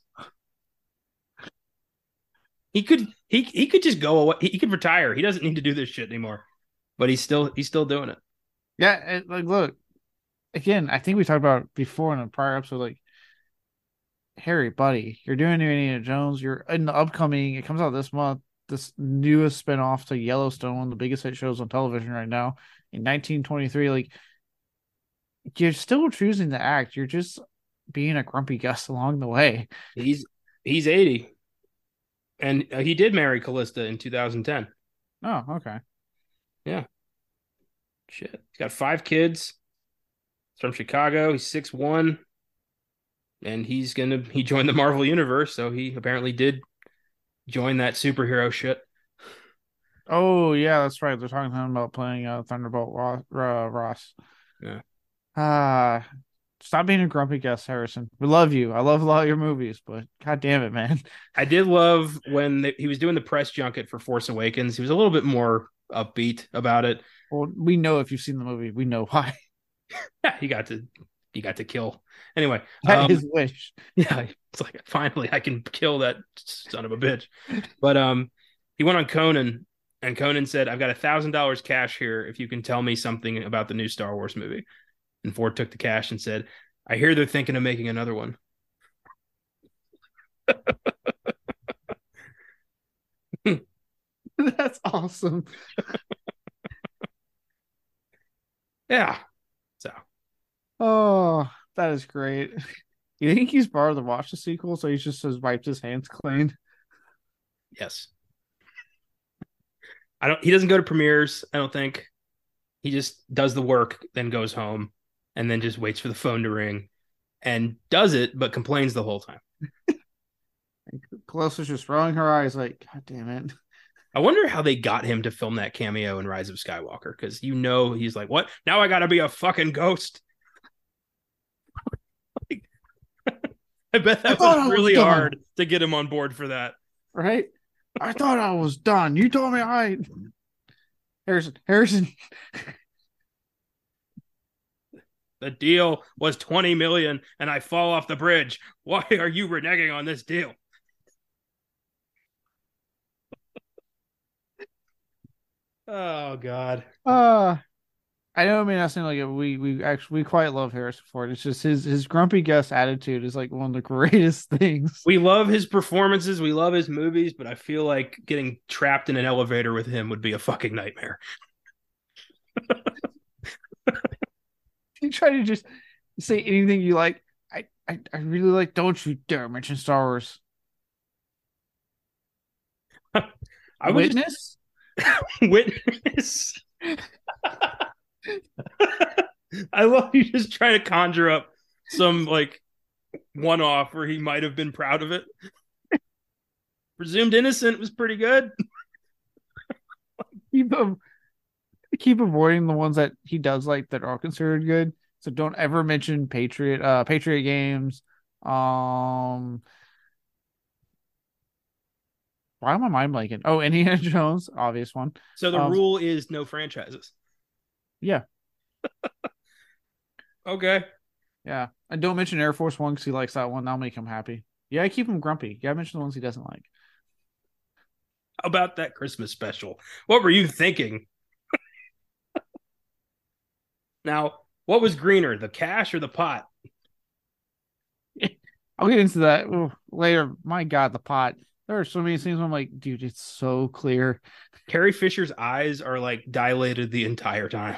He could he he could just go away. He could retire. He doesn't need to do this shit anymore. But he's still he's still doing it. Yeah, it, like look. Again, I think we talked about it before in a prior episode, like, Harry, buddy, you're doing new Indiana Jones. You're in the upcoming, it comes out this month, this newest spinoff to Yellowstone, the biggest hit shows on television right now. In nineteen twenty-three, like, you're still choosing to act. You're just being a grumpy guest along the way. He's he's eighty, and uh, he did marry Callista in two thousand ten. Oh, okay, yeah. Shit, he's got five kids. from Chicago. He's six one, and he's gonna he joined the Marvel Universe, so he apparently did join that superhero shit. Oh yeah, that's right. They're talking to him about playing uh, Thunderbolt Ross. Uh, Ross. Yeah. Ah, uh, stop being a grumpy guest, Harrison. We love you. I love a lot of your movies, but god damn it, man. I did love when they, he was doing the press junket for Force Awakens. He was a little bit more upbeat about it. Well, we know if you've seen the movie, we know why. Yeah, he got to he got to kill. Anyway, that um, his wish. Yeah, it's like finally I can kill that son of a bitch. But um, he went on Conan. And Conan said, I've got a thousand dollars cash here if you can tell me something about the new Star Wars movie. And Ford took the cash and said, I hear they're thinking of making another one. That's awesome. Yeah. So. Oh, that is great. You think he's barred to watch the sequel, so he just has wiped his hands clean? Yes. I don't. He doesn't go to premieres, I don't think. He just does the work, then goes home, and then just waits for the phone to ring, and does it, but complains the whole time. Colossus just rolling her eyes, like, god damn it. I wonder how they got him to film that cameo in Rise of Skywalker, because you know he's like, what? Now I gotta be a fucking ghost. Like, I bet that I was, was really done. hard to get him on board for that. Right? I thought I was done. You told me I... Harrison, Harrison. The deal was twenty million dollars and I fall off the bridge. Why are you reneging on this deal? Oh, God. Uh, I know I mean, I seem like it, we, we actually we quite love Harrison Ford. It's just his, his grumpy guest attitude is like one of the greatest things. We love his performances. We love his movies, but I feel like getting trapped in an elevator with him would be a fucking nightmare. You try to just say anything you like. I, I, I really like, don't you dare mention Star Wars. I Witness? Just... Witness? I love you just trying to conjure up some like one-off where he might have been proud of it. Presumed Innocent was pretty good. keep, um, keep avoiding the ones that he does like that are considered good. So don't ever mention Patriot uh, Patriot Games. Um, why am I mind blanking? Oh, Indiana Jones, obvious one. So the um, rule is no franchises. Yeah. Okay. Yeah. And don't mention Air Force One because he likes that one. That'll make him happy. Yeah, I keep him grumpy. Yeah, I mention the ones he doesn't like. How about that Christmas special? What were you thinking? Now, what was greener, the cash or the pot? I'll get into that later. My God, the pot. There are so many scenes where I'm like, dude, it's so clear. Carrie Fisher's eyes are like dilated the entire time.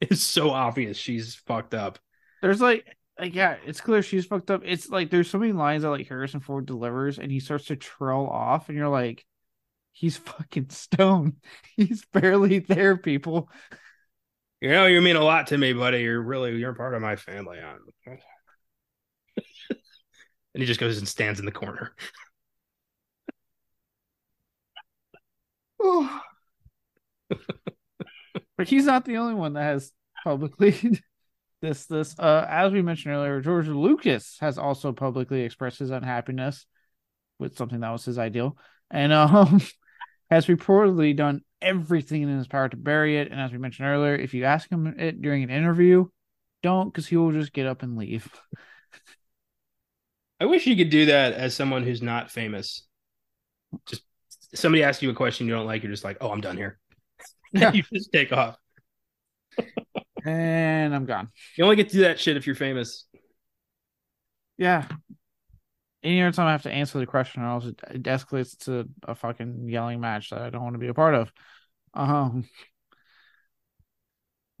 It's so obvious she's fucked up. There's like, like, yeah, it's clear she's fucked up. It's like there's so many lines that like Harrison Ford delivers and he starts to trail off, and you're like, he's fucking stoned. He's barely there, people. You know, you mean a lot to me, buddy. You're really you're part of my family. And he just goes and stands in the corner. But he's not the only one that has publicly this this uh as we mentioned earlier, George Lucas has also publicly expressed his unhappiness with something that was his ideal, and um has reportedly done everything in his power to bury it. And as we mentioned earlier, if you ask him it during an interview, don't, because he will just get up and leave. I wish you could do that as someone who's not famous. Just somebody asks you a question you don't like, you're just like, oh, I'm done here. Yeah. You just take off. And I'm gone. You only get to do that shit if you're famous. Yeah. Any other time I have to answer the question, or else it escalates to a fucking yelling match that I don't want to be a part of. Um,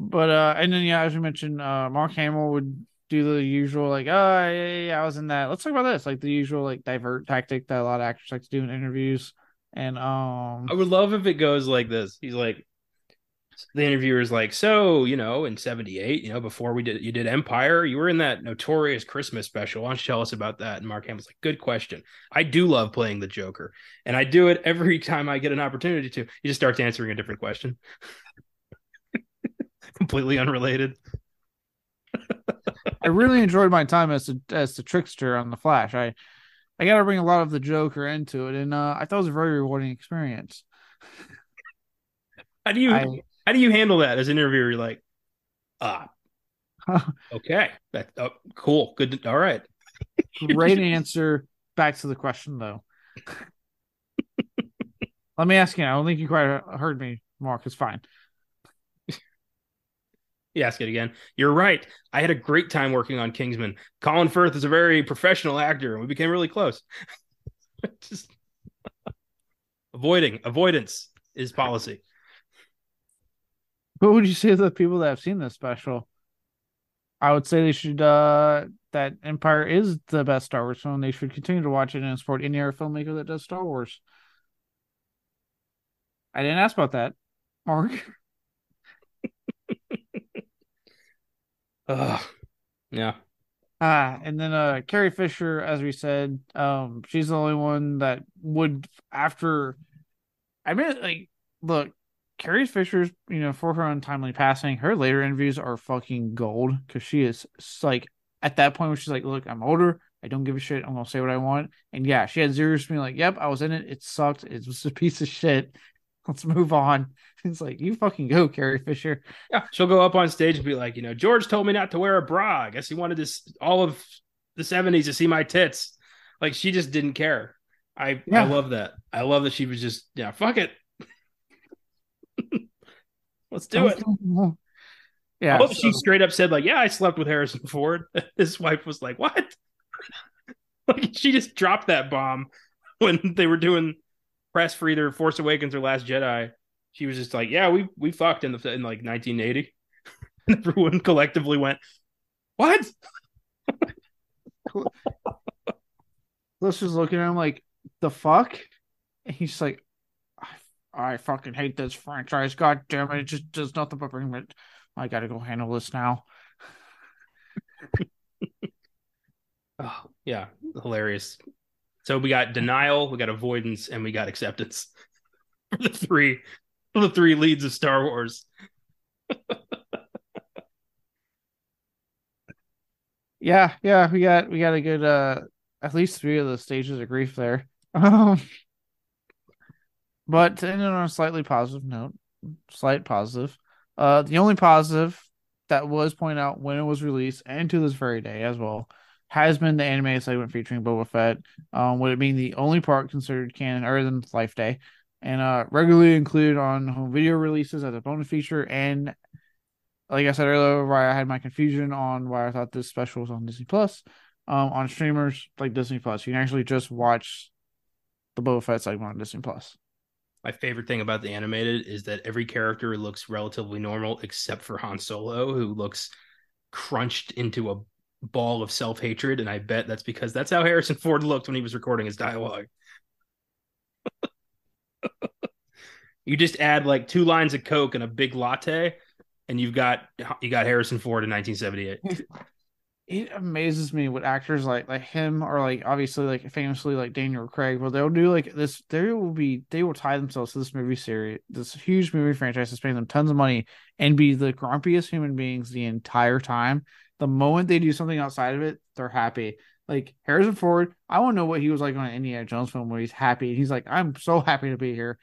But, uh, and then, yeah, as you mentioned, uh, Mark Hamill would do the usual, like, oh, yeah, yeah, yeah, I was in that. Let's talk about this. Like, the usual, like, divert tactic that a lot of actors like to do in interviews. And um, I would love if it goes like this. He's like, the interviewer's like, so, you know, in seventy-eight, you know, before we did, you did Empire, you were in that notorious Christmas special. Why don't you tell us about that? And Mark Hamill's like, good question. I do love playing the Joker, and I do it every time I get an opportunity to. He just starts answering a different question. Completely unrelated. I really enjoyed my time as a, as the trickster on The Flash. I, I got to bring a lot of the Joker into it, and uh, I thought it was a very rewarding experience. How do you I, how do you handle that as an interviewer? You're like, ah, uh, okay, that oh, cool, good, all right. Great answer. Back to the question though. Let me ask you. I don't think you quite heard me, Mark. It's fine. You ask it again. You're right. I had a great time working on Kingsman. Colin Firth is a very professional actor, and we became really close. Just avoiding avoidance is policy. What would you say to the people that have seen this special? I would say they should. Uh, that Empire is the best Star Wars film. They should continue to watch it and support any other filmmaker that does Star Wars. I didn't ask about that, Mark. Uh, yeah. Ah, and then uh, Carrie Fisher, as we said, um, she's the only one that would after. I mean, like, look, Carrie Fisher's, you know, for her untimely passing, her later interviews are fucking gold because she is like at that point where she's like, look, I'm older, I don't give a shit, I'm gonna say what I want, and yeah, she had zero to me like, yep, I was in it, it sucked, it was a piece of shit. Let's move on. It's like, you fucking go, Carrie Fisher. Yeah, she'll go up on stage and be like, you know, George told me not to wear a bra. I guess he wanted this all of the seventies to see my tits. Like, she just didn't care. I, yeah. I love that. I love that she was just, yeah, fuck it. Let's do it. Yeah. I hope so. She straight up said, like, yeah, I slept with Harrison Ford. His wife was like, what? Like, she just dropped that bomb when they were doing press for either Force Awakens or Last Jedi. She was just like, yeah, we we fucked in the in like nineteen eighty. And everyone collectively went, what? Let's just look at him like, the fuck? And he's like, I, I fucking hate this franchise. God damn it. It just does nothing but bring me. I gotta go handle this now. Oh, yeah. Hilarious. So we got denial, we got avoidance, and we got acceptance. The three, the three leads of Star Wars. yeah, yeah, we got we got a good uh, at least three of the stages of grief there. Um, but to end on a slightly positive note, slight positive. Uh, the only positive that was pointed out when it was released and to this very day as well has been the anime segment featuring Boba Fett, um, with it being the only part considered canon other than Life Day, and uh, regularly included on home video releases as a bonus feature. And like I said earlier, why I had my confusion on why I thought this special was on Disney Plus, um, on streamers like Disney Plus, you can actually just watch the Boba Fett segment on Disney Plus. My favorite thing about the animated is that every character looks relatively normal except for Han Solo, who looks crunched into a ball of self-hatred, and I bet that's because that's how Harrison Ford looked when he was recording his dialogue. You just add like two lines of Coke and a big latte, and you've got you got Harrison Ford in nineteen seventy-eight. It amazes me what actors like like him or like obviously like famously like Daniel Craig, well, they'll do like this. They will be they will tie themselves to this movie series, this huge movie franchise that's paying them tons of money, and be the grumpiest human beings the entire time. The moment they do something outside of it, they're happy. Like Harrison Ford, I want to know what he was like on an Indiana Jones film where he's happy. He's like, I'm so happy to be here.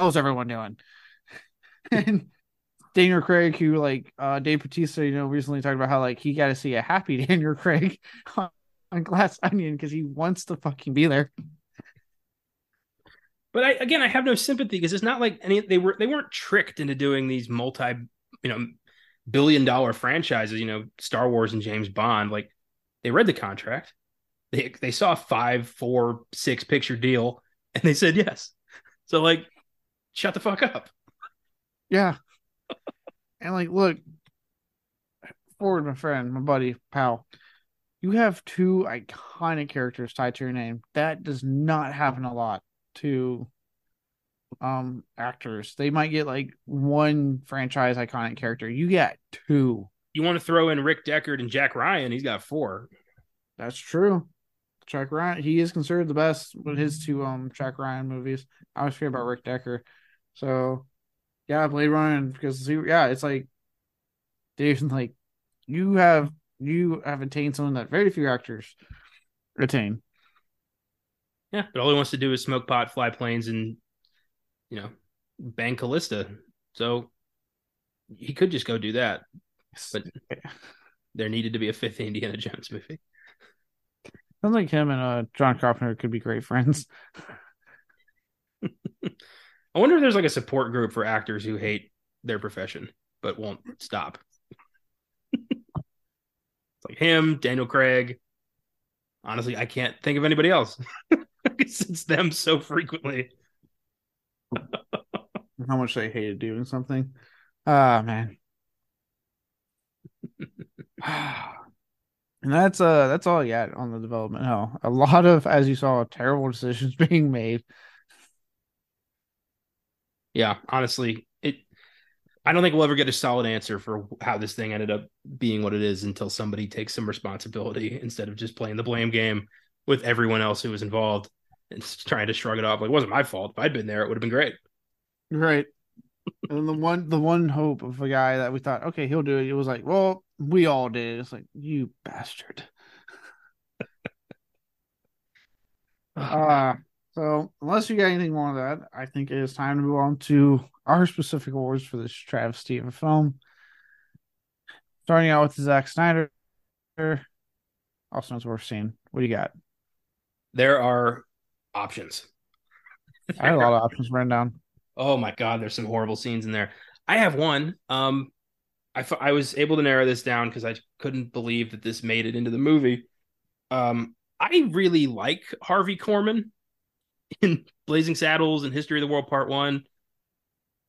How's everyone doing? And Daniel Craig, who like uh, Dave Bautista, you know, recently talked about how like he got to see a happy Daniel Craig on, on Glass Onion because he wants to fucking be there. But I, again, I have no sympathy because it's not like any they were they weren't tricked into doing these multi, you know, billion dollar franchises, you know, Star Wars and James Bond. Like, they read the contract. They they saw a five, four, six picture deal and they said yes. So like, shut the fuck up. Yeah. And like, look, Ford, my friend, my buddy, pal, you have two iconic characters tied to your name. That does not happen a lot to um actors. They might get like one franchise iconic character. You got two. You want to throw in Rick Deckard and Jack Ryan? He's got four. That's true. Jack Ryan, he is considered the best with his two um Jack Ryan movies. I always forget about Rick Deckard. So yeah, Blade Runner, because yeah, it's like, dude, like you have you have attained something that very few actors attain. Yeah, but all he wants to do is smoke pot, fly planes, and you know, bang Callista. So he could just go do that. But there needed to be a fifth Indiana Jones movie. Sounds like him and uh, John Carpenter could be great friends. I wonder if there's like a support group for actors who hate their profession but won't stop. It's like him, Daniel Craig. Honestly, I can't think of anybody else. It's them so frequently. How much they hated doing something. Ah, oh, man. And that's uh that's all I got on the development hell. A lot of, as you saw, terrible decisions being made. Yeah, honestly, it I don't think we'll ever get a solid answer for how this thing ended up being what it is until somebody takes some responsibility instead of just playing the blame game with everyone else who was involved and trying to shrug it off. Like, it wasn't my fault. If I'd been there, it would have been great. Right. And the one the one hope of a guy that we thought, okay, he'll do it. It was like, well, we all did. It's like, you bastard. uh so unless you got anything more of that, I think it is time to move on to our specific awards for this travesty of a film. Starting out with Zack Snyder, also known as Worth Seeing. What do you got? There are options. I have a lot of options written down. Oh my God, there's some horrible scenes in there. I have one. Um, I, f- I was able to narrow this down because I couldn't believe that this made it into the movie. Um, I really like Harvey Korman in Blazing Saddles and History of the World Part One.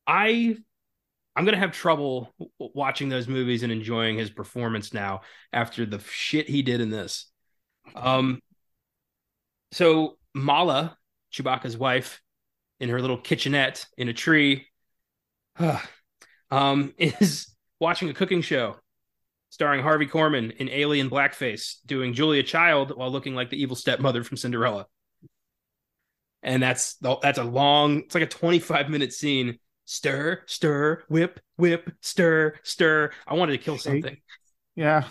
I, I'm going to have trouble watching those movies and enjoying his performance now after the shit he did in this. Um, so Mala, Chewbacca's wife, in her little kitchenette in a tree, uh, um, is watching a cooking show starring Harvey Korman in alien blackface doing Julia Child while looking like the evil stepmother from Cinderella. And that's that's a long, it's like a twenty-five minute scene. Stir, stir, whip, whip, stir, stir. I wanted to kill something. Yeah.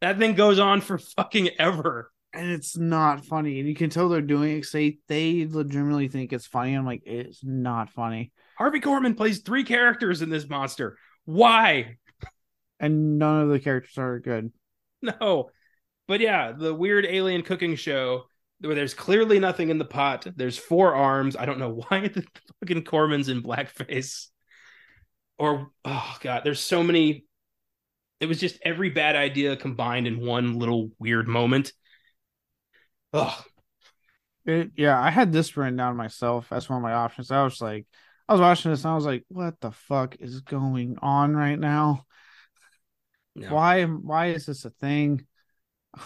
That thing goes on for fucking ever. And it's not funny. And you can tell they're doing it. They, they legitimately think it's funny. I'm like, it's not funny. Harvey Korman plays three characters in this monster. Why? And none of the characters are good. No. But yeah, the weird alien cooking show where there's clearly nothing in the pot. There's four arms. I don't know why the fucking Korman's in blackface. Or, oh God, there's so many. It was just every bad idea combined in one little weird moment. Oh, yeah. I had this written down myself as one of my options. I was like, I was watching this and I was like, what the fuck is going on right now? No. Why? Why is this a thing?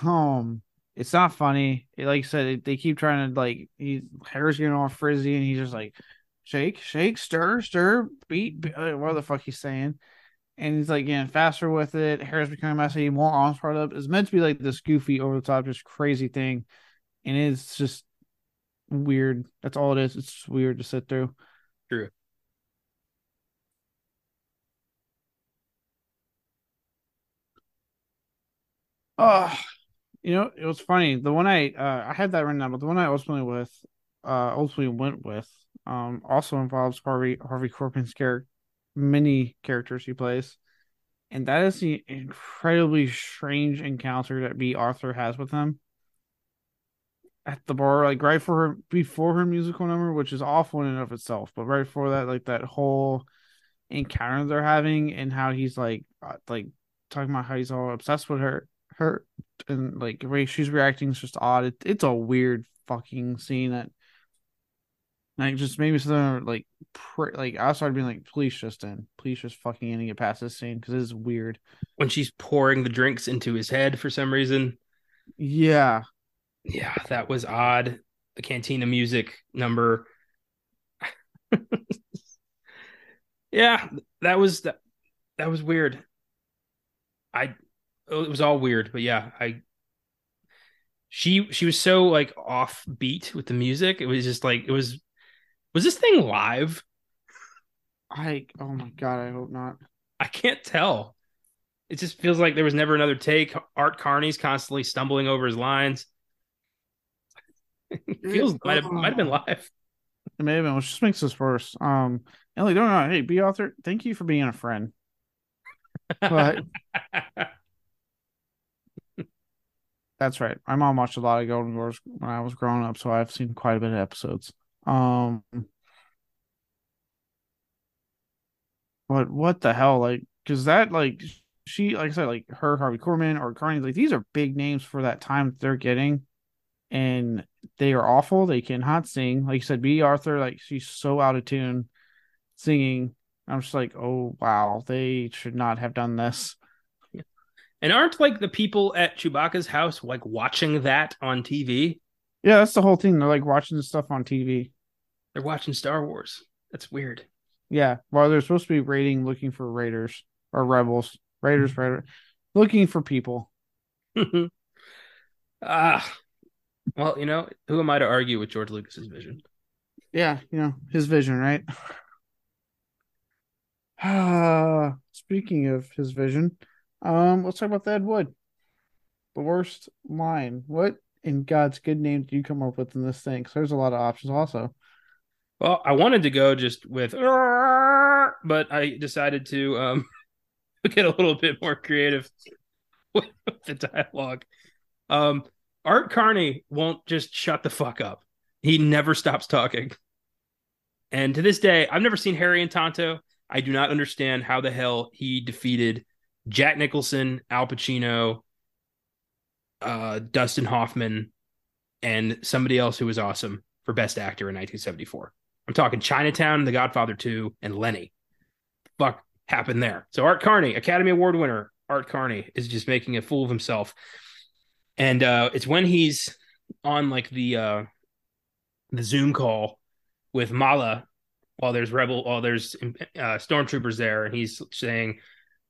Um, it's not funny. It, like I said, they keep trying to like he hair's getting all frizzy and he's just like, shake, shake, stir, stir, beat. beat what the fuck he's saying? And he's like getting faster with it. Hair's becoming messy. More arms part up. It's meant to be like this goofy, over the top, just crazy thing. And it's just weird. That's all it is. It's weird to sit through. True. Oh, you know, it was funny. The one I uh, I had that right now, but the one I ultimately with uh, ultimately went with um, also involves Harvey Harvey Korman's character, many characters he plays, and that is the incredibly strange encounter that Bea Arthur has with him at the bar, like right for her, before her musical number, which is awful in and of itself, but right before that, like that whole encounter they're having and how he's like like talking about how he's all obsessed with her her and like the way she's reacting is just odd. It, it's a weird fucking scene that like just maybe something like pr- like I started being like, please just in, please just fucking in and get past this scene because it's weird. When she's pouring the drinks into his head for some reason. Yeah, yeah, that was odd. The Cantina music number, Yeah, that was that, that was weird. I it was all weird, but yeah, I she she was so like offbeat with the music. It was just like it was was this thing live? I oh my god, I hope not. I can't tell. It just feels like there was never another take. Art Carney's constantly stumbling over his lines. It feels it, might, have, uh, might have been live. It may have been. Let's just make this worse. Um, Ellie, don't know. Hey, Bea Arthur, thank you for being a friend. But that's right. My mom watched a lot of Golden Girls when I was growing up, so I've seen quite a bit of episodes. Um, but what the hell, like, because that, like. She, like I said, like her, Harvey Korman or Carney, like these are big names for that time that they're getting, and they are awful. They cannot sing. Like you said, Bea Arthur, like she's so out of tune singing. I'm just like, oh wow, they should not have done this. Yeah. And aren't like the people at Chewbacca's house like watching that on T V? Yeah, that's the whole thing. They're like watching the stuff on T V. They're watching Star Wars. That's weird. Yeah, well, they're supposed to be raiding, looking for raiders or rebels. Raiders, Raiders, looking for people. Ah, well, you know, who am I to argue with George Lucas's vision? Yeah, you know, his vision, right? Ah, speaking of his vision, um, let's talk about Ed Wood. The worst line. What in God's good name did you come up with in this thing? Because there's a lot of options also. Well, I wanted to go just with, but I decided to. Um... Get a little bit more creative with the dialogue. Um, Art Carney won't just shut the fuck up. He never stops talking. And to this day, I've never seen Harry and Tonto. I do not understand how the hell he defeated Jack Nicholson, Al Pacino, uh, Dustin Hoffman, and somebody else who was awesome for Best Actor in nineteen seventy-four. I'm talking Chinatown, The Godfather two, and Lenny. Fuck. Happened there. So Art Carney, Academy Award winner, Art Carney is just making a fool of himself. And uh, it's when he's on like the uh, the Zoom call with Mala while there's rebel, while there's uh, stormtroopers there. And he's saying,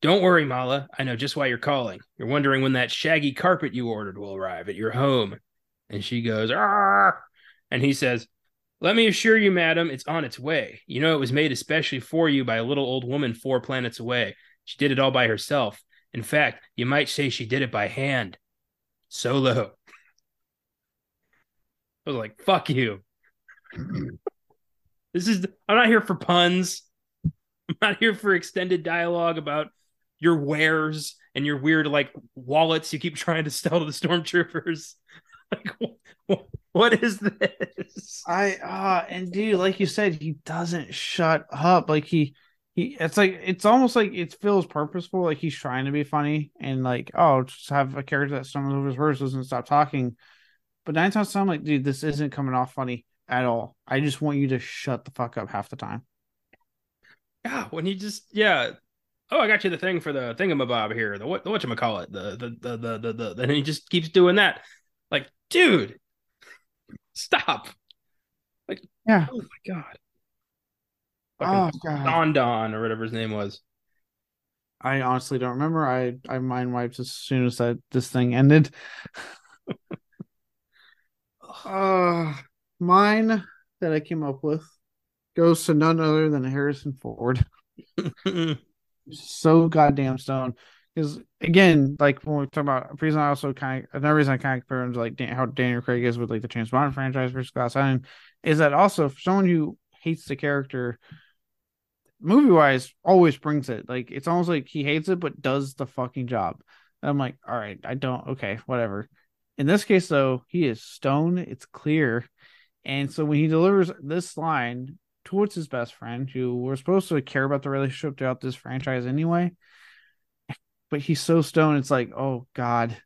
don't worry, Mala. I know just why you're calling. You're wondering when that shaggy carpet you ordered will arrive at your home. And she goes, "Arr!" And he says, let me assure you, madam, it's on its way. You know, it was made especially for you by a little old woman four planets away. She did it all by herself. In fact, you might say she did it by hand. Solo. I was like, fuck you. This is, I'm not here for puns. I'm not here for extended dialogue about your wares and your weird, like, wallets you keep trying to sell to the stormtroopers. Like, what, what is this? I uh and dude, like you said, he doesn't shut up. Like he, he, it's like it's almost like it feels purposeful. Like he's trying to be funny and like, oh, just have a character that stumbles over his words, doesn't stop talking. But nine times I'm like, dude, this isn't coming off funny at all. I just want you to shut the fuck up half the time. Yeah, when he just yeah, oh, I got you the thing for the thingamabob here. The what? The whatchamacallit? The the the the the. the and he just keeps doing that. Like, dude, stop. Like, yeah. Oh my god. Fucking oh god. Don Don or whatever his name was. I honestly don't remember. I, I mind wiped as soon as that this thing ended. uh mine that I came up with goes to none other than Harrison Ford. So goddamn stoned. Because again, like when we talk about reason, I also kind of another reason I kind of compare him to like Dan, how Daniel Craig is with like the James Bond franchise versus Glass Island is that also for someone who hates the character, movie wise, always brings it. Like it's almost like he hates it but does the fucking job. And I'm like, all right, I don't, okay, whatever. In this case, though, he is stone. It's clear, and so when he delivers this line towards his best friend, who we're supposed to care about the relationship throughout this franchise anyway. But he's so stoned, it's like, oh, God.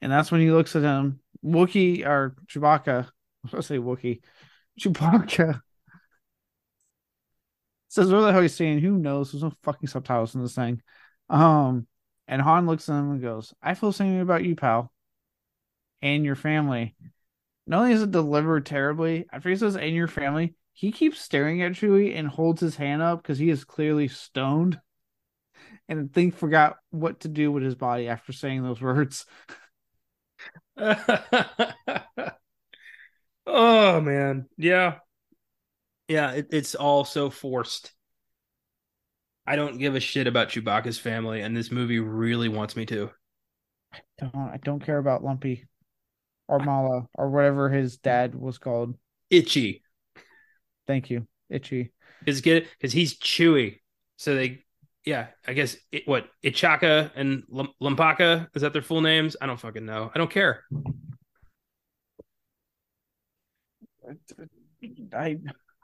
And that's when he looks at him. Wookiee, or Chewbacca, I say Wookiee, Chewbacca says, what the hell he's saying? Who knows? There's no fucking subtitles in this thing. Um, and Han looks at him and goes, I feel the same about you, pal, and your family. Not only is it delivered terribly, after he says, and your family, he keeps staring at Chewie and holds his hand up because he is clearly stoned. And the thing forgot what to do with his body after saying those words. Oh, man. Yeah. Yeah, it, it's all so forced. I don't give a shit about Chewbacca's family, and this movie really wants me to. I don't, I don't care about Lumpy or Mala or whatever his dad was called. Itchy. Thank you. Itchy. Because get because he's Chewy. So they, yeah, I guess, it, what, Itchaka and Lumpaka? Is that their full names? I don't fucking know. I don't care. I,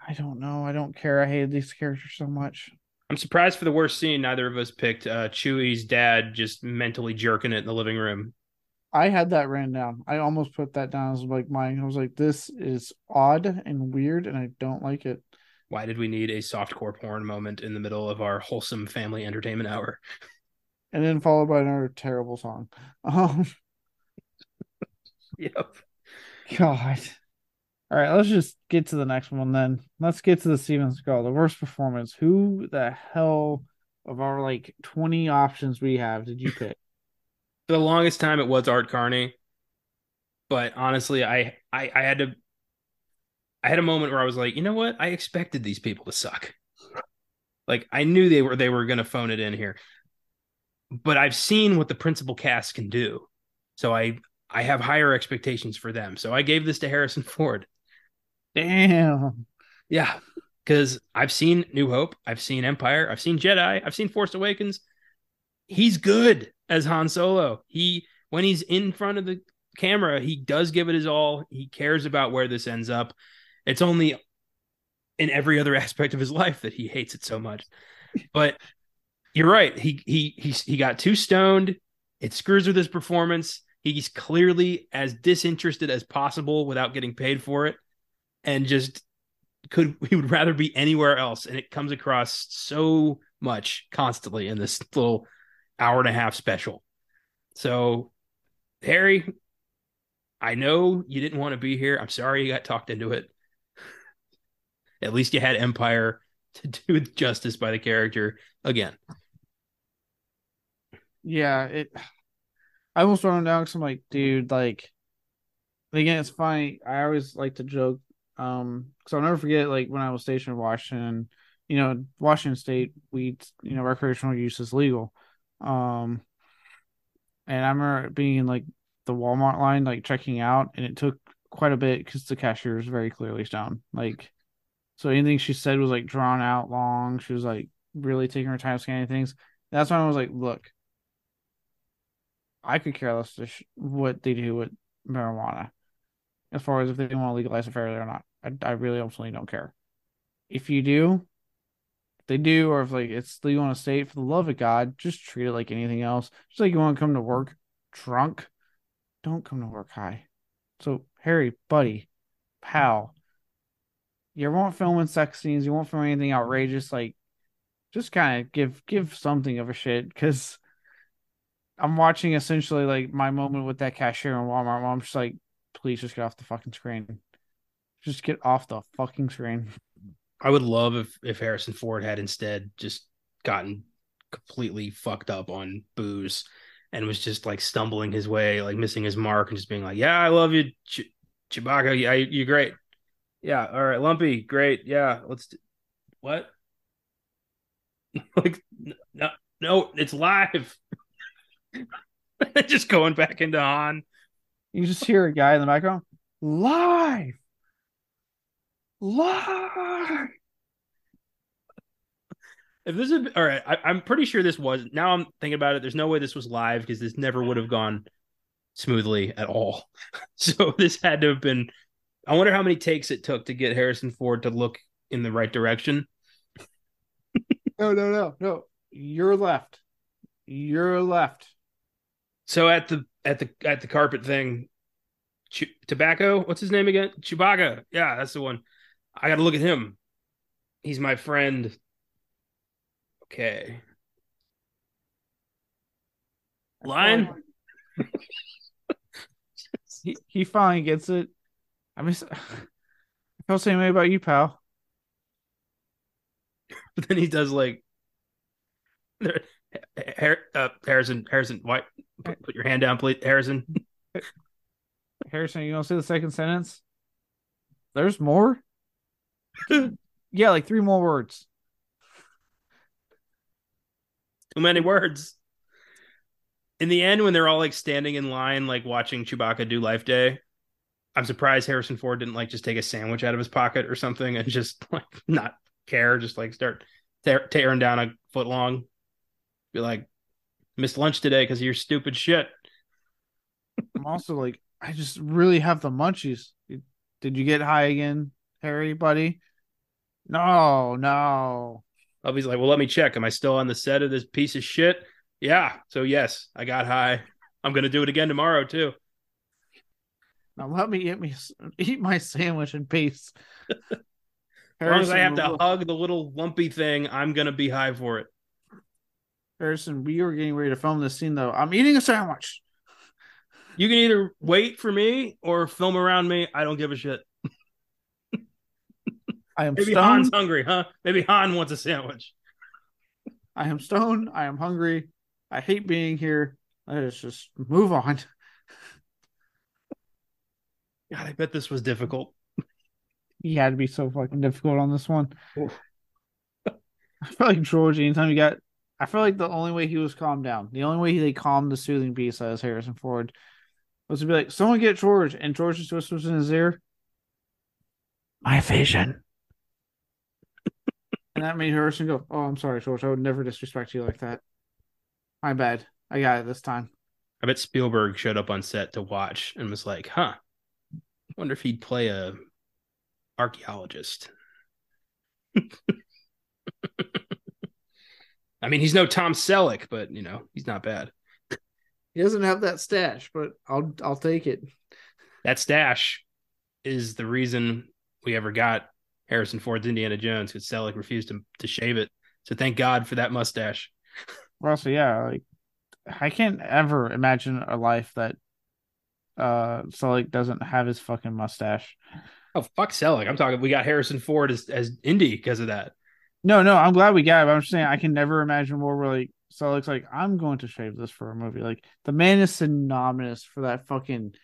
I don't know. I don't care. I hated these characters so much. I'm surprised for the worst scene neither of us picked uh, Chewie's dad just mentally jerking it in the living room. I had that written down. I almost put that down as like mine. I was like, this is odd and weird, and I don't like it. Why did we need a softcore porn moment in the middle of our wholesome family entertainment hour? And then followed by another terrible song. Um, yep. God. All right, let's just get to the next one then. Let's get to the Steven Seagal, the worst performance. Who the hell of our like twenty options we have did you pick? For the longest time, it was Art Carney, but honestly, I, I, I had to, I had a moment where I was like, you know what? I expected these people to suck. Like I knew they were they were going to phone it in here, but I've seen what the principal cast can do, so I I have higher expectations for them. So I gave this to Harrison Ford. Damn. Yeah, because I've seen New Hope, I've seen Empire, I've seen Jedi, I've seen Force Awakens. He's good as Han Solo. He, when he's in front of the camera, he does give it his all. He cares about where this ends up. It's only in every other aspect of his life that he hates it so much. But you're right. He he he he got too stoned. It screws with his performance. He's clearly as disinterested as possible without getting paid for it. And just could he would rather be anywhere else, and it comes across so much constantly in this little hour and a half special. So, Harry, I know you didn't want to be here. I'm sorry you got talked into it. At least you had Empire to do justice by the character again. Yeah, it. I almost wrote him down because I'm like, dude, like, again, it's funny. I always like to joke. Um, so I'll never forget, like, when I was stationed in Washington, you know, Washington State, we, you know, recreational use is legal. Um, and I remember being in, like, the Walmart line, like, checking out, and it took quite a bit because the cashier was very clearly stoned. Like, so anything she said was, like, drawn out long. She was, like, really taking her time scanning things. That's when I was like, look, I could care less what they do with marijuana. As far as if they want to legalize it fairly or not, I, I really absolutely don't care. If you do, if they do, or if like it's legal in a state, for the love of God, just treat it like anything else. Just like you want to come to work drunk, don't come to work high. So, Harry, buddy, pal, you won't film in sex scenes, you won't film anything outrageous. Like, just kind of give give something of a shit, because I'm watching essentially like my moment with that cashier in Walmart. Mom's just like, please just get off the fucking screen. Just get off the fucking screen. I would love if, if Harrison Ford had instead just gotten completely fucked up on booze and was just like stumbling his way, like missing his mark and just being like, yeah, I love you, Ch- Chewbacca. Yeah, you're great. Yeah. All right. Lumpy. Great. Yeah. Let's do- what? Like, no, no, it's live. Just going back into Han. You just hear a guy in the background, live, live. If this is all right, I, I'm pretty sure this was. Now I'm thinking about it. There's no way this was live because this never would have gone smoothly at all. So this had to have been. I wonder how many takes it took to get Harrison Ford to look in the right direction. no, no, no, no. You're left. You're left. So at the at the at the carpet thing, Ch- tobacco. What's his name again? Chewbacca. Yeah, that's the one. I got to look at him. He's my friend. Okay. Line. he he finally gets it. I miss. I feel the same way about you, pal. But then he does like uh, Harrison, Harrison, why put your hand down, please, Harrison. Harrison, you don't see the second sentence? There's more? Yeah, like three more words. Too many words. In the end, when they're all like standing in line, like watching Chewbacca do Life Day, I'm surprised Harrison Ford didn't like just take a sandwich out of his pocket or something and just like not care, just like start tear- tearing down a foot long. Be like, missed lunch today because of your stupid shit. I'm also like, I just really have the munchies. Did you get high again, Harry, buddy? No, no. He's like, well, let me check. Am I still on the set of this piece of shit? Yeah. So, yes, I got high. I'm going to do it again tomorrow, too. Now, let me eat, me, eat my sandwich in peace. As long as I have to hug the little lumpy thing, I'm going to be high for it. Harrison, we were getting ready to film this scene, though. I'm eating a sandwich. You can either wait for me or film around me. I don't give a shit. I am Maybe stoned. Han's hungry, huh? Maybe Han wants a sandwich. I am stoned. I am hungry. I hate being here. Let's just move on. God, I bet this was difficult. Yeah, it'd be so fucking difficult on this one. I feel like George, anytime you got... I feel like the only way he was calmed down, the only way they calmed the soothing beast as Harrison Ford, was to be like, someone get George. And George just whispers in his ear, my vision. And that made Harrison go, oh, I'm sorry, George. I would never disrespect you like that. My bad. I got it this time. I bet Spielberg showed up on set to watch and was like, huh, I wonder if he'd play a archaeologist. I mean, he's no Tom Selleck, but, you know, he's not bad. He doesn't have that stash, but I'll I'll take it. That stash is the reason we ever got Harrison Ford's Indiana Jones, because Selleck refused to, to shave it. So thank God for that mustache. Well, so yeah, like, I can't ever imagine a life that uh, Selleck doesn't have his fucking mustache. Oh, fuck Selleck. I'm talking, we got Harrison Ford as, as Indy because of that. No, no, I'm glad we got it, but I'm just saying I can never imagine more where like Selleck's like, I'm going to shave this for a movie. Like, the man is synonymous for that fucking...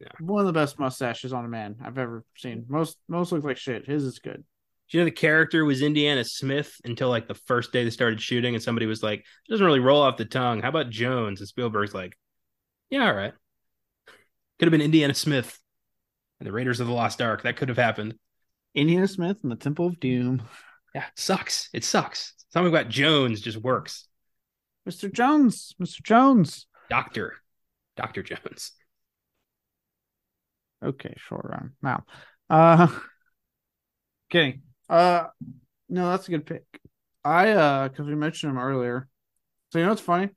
Yeah. One of the best mustaches on a man I've ever seen. Most most look like shit. His is good. Do you know the character was Indiana Smith until like the first day they started shooting, and somebody was like, it doesn't really roll off the tongue. How about Jones? And Spielberg's like, yeah, all right. Could have been Indiana Smith and the Raiders of the Lost Ark. That could have happened. Indiana Smith and the Temple of Doom. Yeah, it sucks. It sucks. Something about Jones just works. Mister Jones. Mister Jones. Doctor. Doctor Jones. Okay, short run. Now, uh, kidding. Uh, no, that's a good pick. I, uh, because we mentioned him earlier. So, you know what's funny?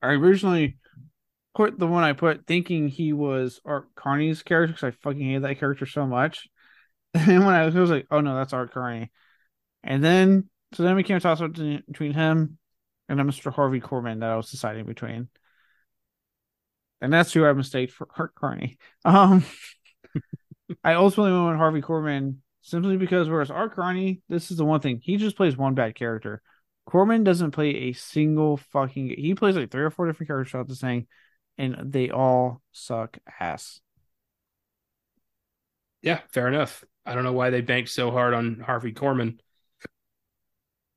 I originally put the one I put thinking he was Art Carney's character because I fucking hate that character so much. And then when I was, I was like, oh no, that's Art Carney. And then, so then we came to toss up between him and Mister Harvey Korman that I was deciding between. And that's who I mistaked for Art Carney. Um, I ultimately went with Harvey Korman simply because whereas Art Carney, this is the one thing. He just plays one bad character. Korman doesn't play a single fucking... He plays like three or four different characters throughout this thing, and they all suck ass. Yeah, fair enough. I don't know why they banked so hard on Harvey Korman.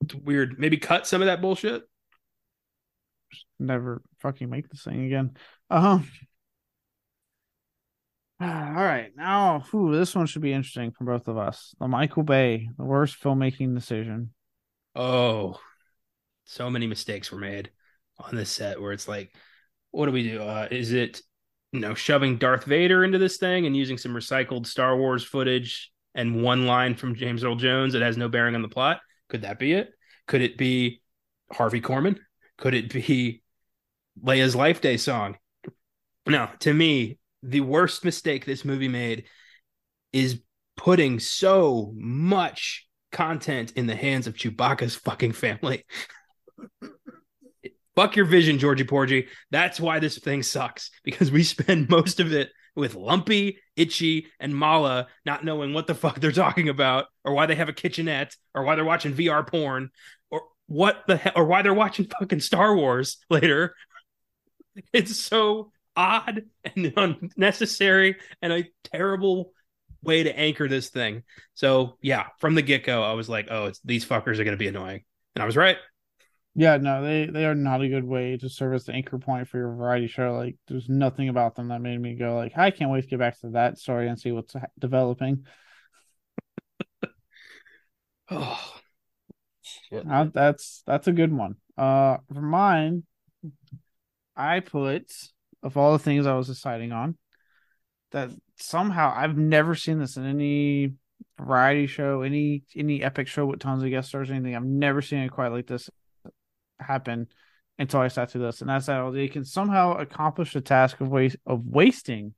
It's weird. Maybe cut some of that bullshit. Never fucking make this thing again. Um. All right, now ooh, this one should be interesting for both of us. The Michael Bay, the worst filmmaking decision. Oh, so many mistakes were made on this set. Where it's like, what do we do? Uh, is it you know shoving Darth Vader into this thing and using some recycled Star Wars footage and one line from James Earl Jones that has no bearing on the plot? Could that be it? Could it be Harvey Korman? Could it be Leia's Life Day song? No, to me, the worst mistake this movie made is putting so much content in the hands of Chewbacca's fucking family. Fuck your vision, Georgie Porgy. That's why this thing sucks, because we spend most of it with Lumpy, Itchy and Mala not knowing what the fuck they're talking about, or why they have a kitchenette, or why they're watching V R porn, or what the hell, or why they're watching fucking Star Wars later. It's so odd and unnecessary and a terrible way to anchor this thing. So yeah, from the get-go, I was like, oh, it's, these fuckers are going to be annoying. And I was right. Yeah, no, they, they are not a good way to serve as the anchor point for your variety show. Like, there's nothing about them that made me go like, I can't wait to get back to that story and see what's developing. Oh, shit. Uh, that's, that's a good one. Uh, for mine, I put, of all the things I was deciding on, that somehow I've never seen this in any variety show, any any epic show with tons of guest stars or anything. I've never seen it quite like this happen until I sat through this, and that's how they can somehow accomplish the task of waste of wasting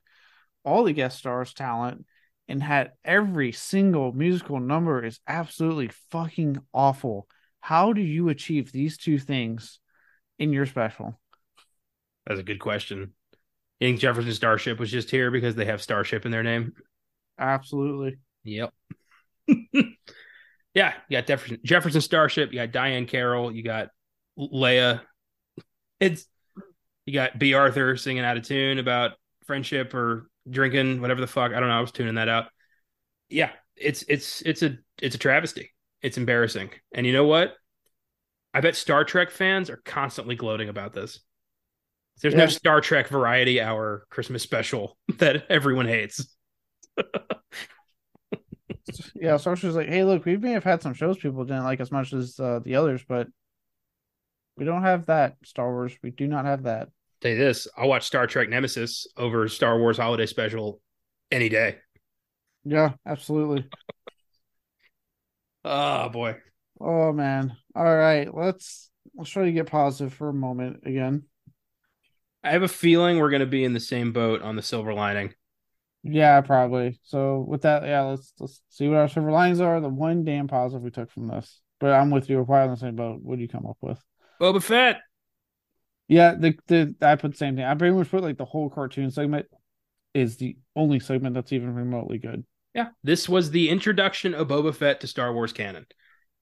all the guest stars' talent and had every single musical number is absolutely fucking awful. How do you achieve these two things in your special? That's a good question. You think Jefferson Starship was just here because they have Starship in their name? Absolutely. Yep. Yeah, you got Jefferson, Jefferson Starship. You got Diane Carroll. You got Leia. It's you got Bea Arthur singing out of tune about friendship or drinking, whatever the fuck. I don't know. I was tuning that out. Yeah, it's it's it's a it's a travesty. It's embarrassing. And you know what? I bet Star Trek fans are constantly gloating about this. There's yeah. no Star Trek variety hour Christmas special that everyone hates. Yeah, Star Trek is like, hey, look, we may have had some shows people didn't like as much as uh, the others, but we don't have that. Star Wars, we do not have that. I'll tell you this, I'll watch Star Trek Nemesis over Star Wars Holiday Special any day. Yeah, absolutely. Oh, boy. Oh, man. All right, let's, let's try to get positive for a moment again. I have a feeling we're going to be in the same boat on the silver lining. Yeah, probably. So with that, yeah, let's let's see what our silver linings are. The one damn positive we took from this. But I'm with you. We're probably on the same boat. What do you come up with? Boba Fett. Yeah, the the I put the same thing. I pretty much put like the whole cartoon segment is the only segment that's even remotely good. Yeah, this was the introduction of Boba Fett to Star Wars canon,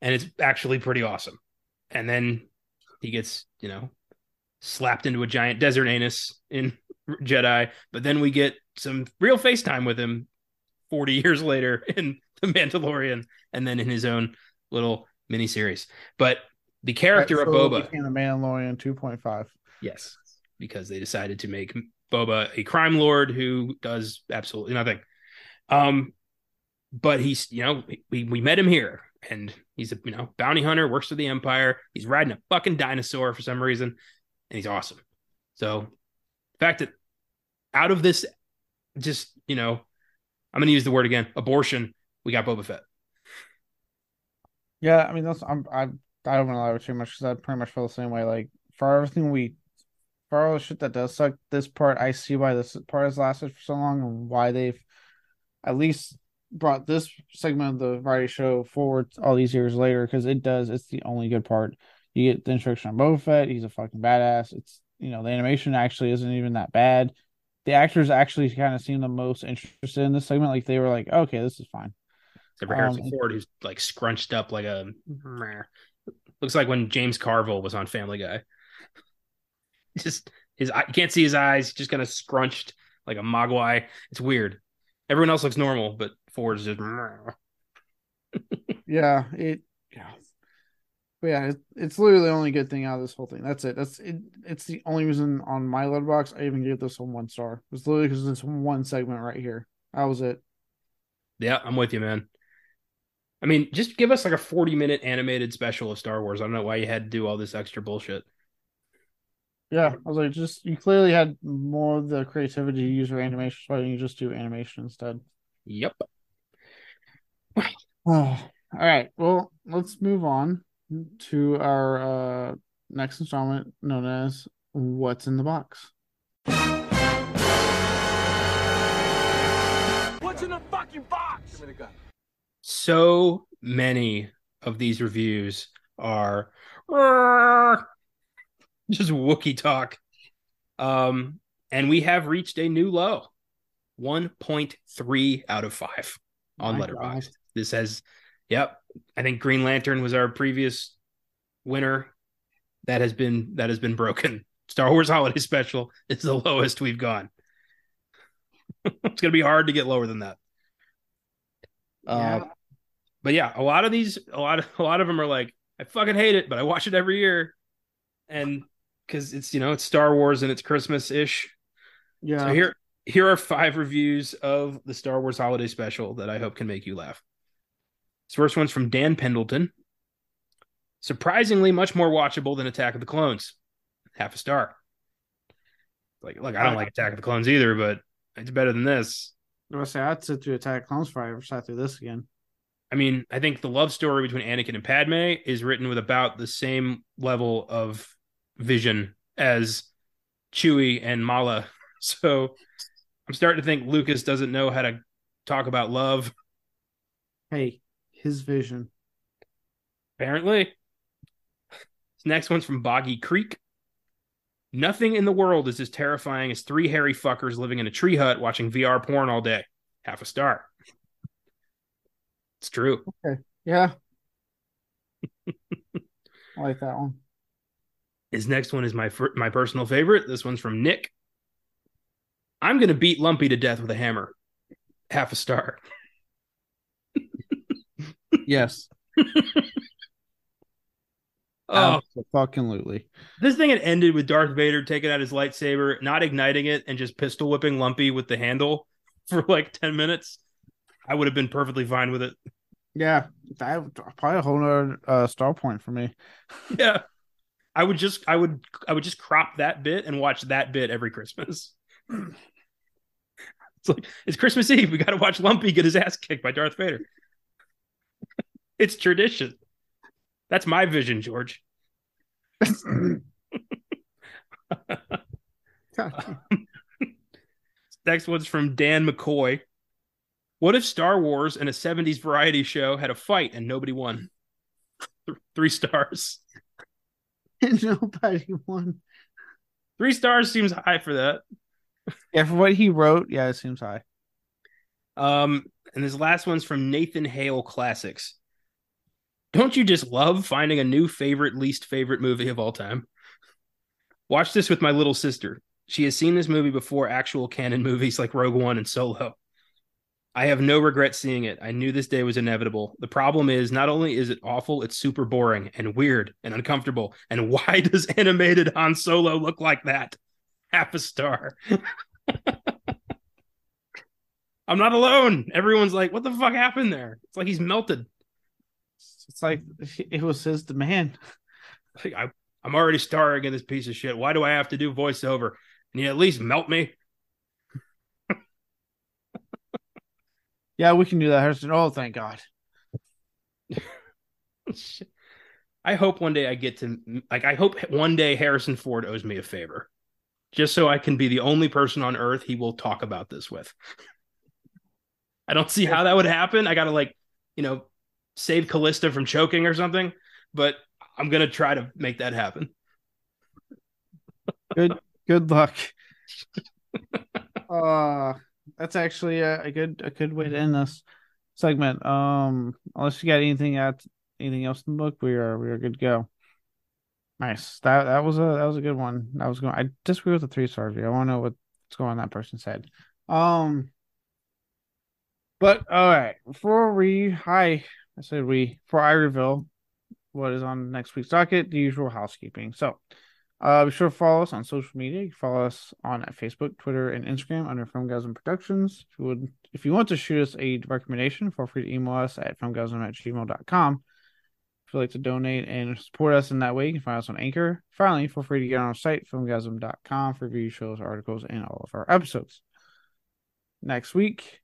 and it's actually pretty awesome. And then he gets, you know, slapped into a giant desert anus in Jedi, but then we get some real FaceTime with him forty years later in The Mandalorian, and then in his own little miniseries. But the character right, so of Boba became The Mandalorian two point five. Yes, because they decided to make Boba a crime lord who does absolutely nothing. Um, but he's, you know, we we met him here, and he's a you know bounty hunter, works for the Empire. He's riding a fucking dinosaur for some reason. And he's awesome. So the fact that out of this, just, you know, I'm going to use the word again, abortion, we got Boba Fett. Yeah, I mean, that's I'm, I I don't want to lie too much because I pretty much feel the same way. Like, for everything we, for all the shit that does suck, this part, I see why this part has lasted for so long and why they've at least brought this segment of the variety show forward all these years later, because it does, it's the only good part. You get the introduction on Boba Fett. He's a fucking badass. It's, you know, the animation actually isn't even that bad. The actors actually kind of seem the most interested in this segment. Like, they were like, okay, this is fine. Except for um, Harrison Ford, who's like scrunched up like a, looks like when James Carville was on Family Guy. Just his, you can't see his eyes. He's just kind of scrunched like a mogwai. It's weird. Everyone else looks normal, but Ford's just. Yeah, it. Yeah. But yeah, it's literally the only good thing out of this whole thing. That's it. That's it. It's the only reason on my letterbox I even gave this one one star. It's literally because of this one segment right here. That was it. Yeah, I'm with you, man. I mean, just give us like a forty minute animated special of Star Wars. I don't know why you had to do all this extra bullshit. Yeah, I was like, just you clearly had more of the creativity to use for animation, so why don't you just do animation instead? Yep. Oh, all right. Well, let's move on to our uh, next installment known as What's in the Box. What's in the fucking box? Give me the gun. So many of these reviews are just Wookiee talk. Um, and we have reached a new low. one point three out of five on My Letterboxd. God. This has, yep. I think Green Lantern was our previous winner. That has been that has been broken. Star Wars Holiday Special is the lowest we've gone. It's going to be hard to get lower than that. Yeah. Uh, but yeah, a lot of these, a lot of a lot of them are like, I fucking hate it, but I watch it every year, and because it's, you know, it's Star Wars and it's Christmas-ish. Yeah. So here here are five reviews of the Star Wars Holiday Special that I hope can make you laugh. This first one's from Dan Pendleton. Surprisingly, much more watchable than Attack of the Clones. Half a star. Like, look, I don't like Attack of the Clones either, but it's better than this. I was gonna say, I'd sit through Attack of the Clones before I ever sat through this again. I mean, I think the love story between Anakin and Padme is written with about the same level of vision as Chewie and Mala. So I'm starting to think Lucas doesn't know how to talk about love. Hey, his vision. Apparently. This next one's from Boggy Creek. Nothing in the world is as terrifying as three hairy fuckers living in a tree hut watching V R porn all day. Half a star. It's true. Okay. Yeah. I like that one. His next one is my my personal favorite. This one's from Nick. I'm going to beat Lumpy to death with a hammer. Half a star. Yes. Oh, fucking lutely. This thing had ended with Darth Vader taking out his lightsaber, not igniting it, and just pistol whipping Lumpy with the handle for like ten minutes. I would have been perfectly fine with it. Yeah, that probably a whole nother uh, star point for me. Yeah, I would just, I would, I would just crop that bit and watch that bit every Christmas. It's like, it's Christmas Eve. We got to watch Lumpy get his ass kicked by Darth Vader. It's tradition. That's my vision, George. Next one's from Dan McCoy. What if Star Wars and a seventies variety show had a fight and nobody won? Three stars. And nobody won. Three stars seems high for that. Yeah, for what he wrote, yeah, it seems high. Um, and this last one's from Nathan Hale Classics. Don't you just love finding a new favorite, least favorite movie of all time? Watch this with my little sister. She has seen this movie before actual canon movies like Rogue One and Solo. I have no regret seeing it. I knew this day was inevitable. The problem is, not only is it awful, it's super boring and weird and uncomfortable. And why does animated Han Solo look like that? Half a star. I'm not alone. Everyone's like, what the fuck happened there? It's like he's melted. It's like it was his demand. Like, I, I'm already starring in this piece of shit. Why do I have to do voiceover? Can you at least melt me? Yeah, we can do that, Harrison. Oh, thank God. I hope one day I get to, like, I hope one day Harrison Ford owes me a favor. Just so I can be the only person on earth he will talk about this with. I don't see how that would happen. I got to, like, you know, save Callista from choking or something, but I'm going to try to make that happen. Good good luck. Uh, that's actually a, a good a good way to end this segment. Um, unless you got anything at anything else in the book, we are we are good to go. Nice. That that was a that was a good one. That was going I disagree with the three star review. I want to know what's going on that person said. Um But all right, before we hi I said we for I reveal what is on next week's docket, the usual housekeeping. So uh, be sure to follow us on social media. You can follow us on Facebook, Twitter, and Instagram under FilmGasm Productions. If you would, if you want to shoot us a recommendation, feel free to email us at filmgasm at gmail dot com. If you'd like to donate and support us in that way, you can find us on Anchor. Finally, feel free to get on our site, filmgasm dot com, for review shows, articles, and all of our episodes. Next week,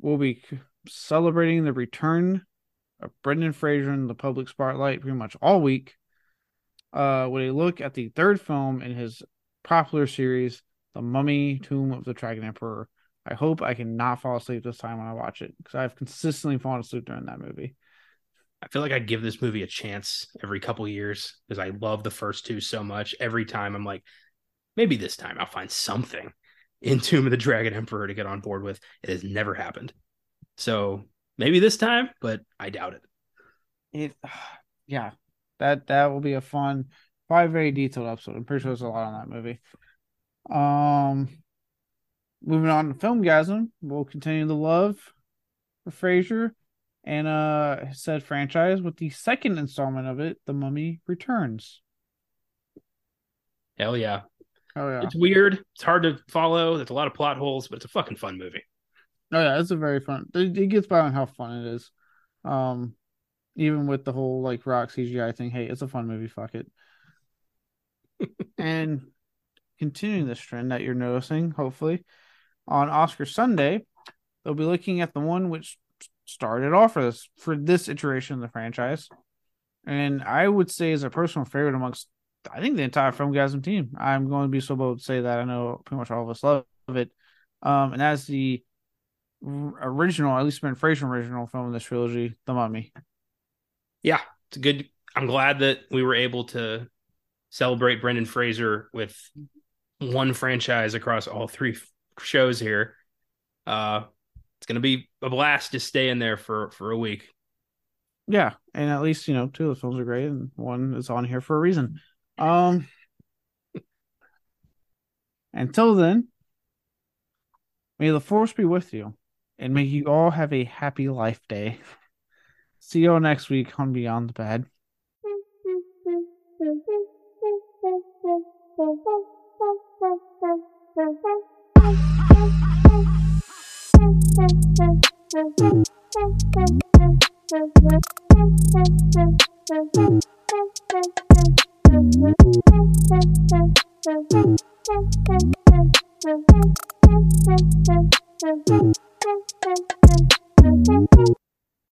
we'll be celebrating the return of Brendan Fraser in the public spotlight pretty much all week, uh, with a look at the third film in his popular series, The Mummy, Tomb of the Dragon Emperor. I hope I cannot fall asleep this time when I watch it, because I've consistently fallen asleep during that movie. I feel like I give this movie a chance every couple years, because I love the first two so much. Every time I'm like, maybe this time I'll find something. in Tomb of the Dragon Emperor to get on board with. It has never happened. So maybe this time, but I doubt it. It, yeah, that that will be a fun, probably very detailed episode. I'm pretty sure there's a lot on that movie. Um, moving on to Filmgasm, we'll continue the love for Frasier and uh his said franchise with the second installment of it, The Mummy Returns. Hell yeah! Oh yeah! It's weird. It's hard to follow. There's a lot of plot holes, but it's a fucking fun movie. Oh yeah, it's a very fun. It, it gets by on how fun it is. Um. Even with the whole like rock C G I thing, hey, it's a fun movie. Fuck it. And continuing this trend that you're noticing, hopefully, on Oscar Sunday, they'll be looking at the one which started off for this for this iteration of the franchise, and I would say is a personal favorite amongst I think the entire Filmgasm team. I'm going to be so bold to say that I know pretty much all of us love it, um, and that's the original, at least Ben Fraser original film in this trilogy, The Mummy. Yeah, it's a good. I'm glad that we were able to celebrate Brendan Fraser with one franchise across all three shows here. Uh, it's going to be a blast to stay in there for, for a week. Yeah, and at least, you know, two of the films are great, and one is on here for a reason. Um, until then, may the force be with you, and may you all have a happy life day. See you all next week on Beyond the Bad.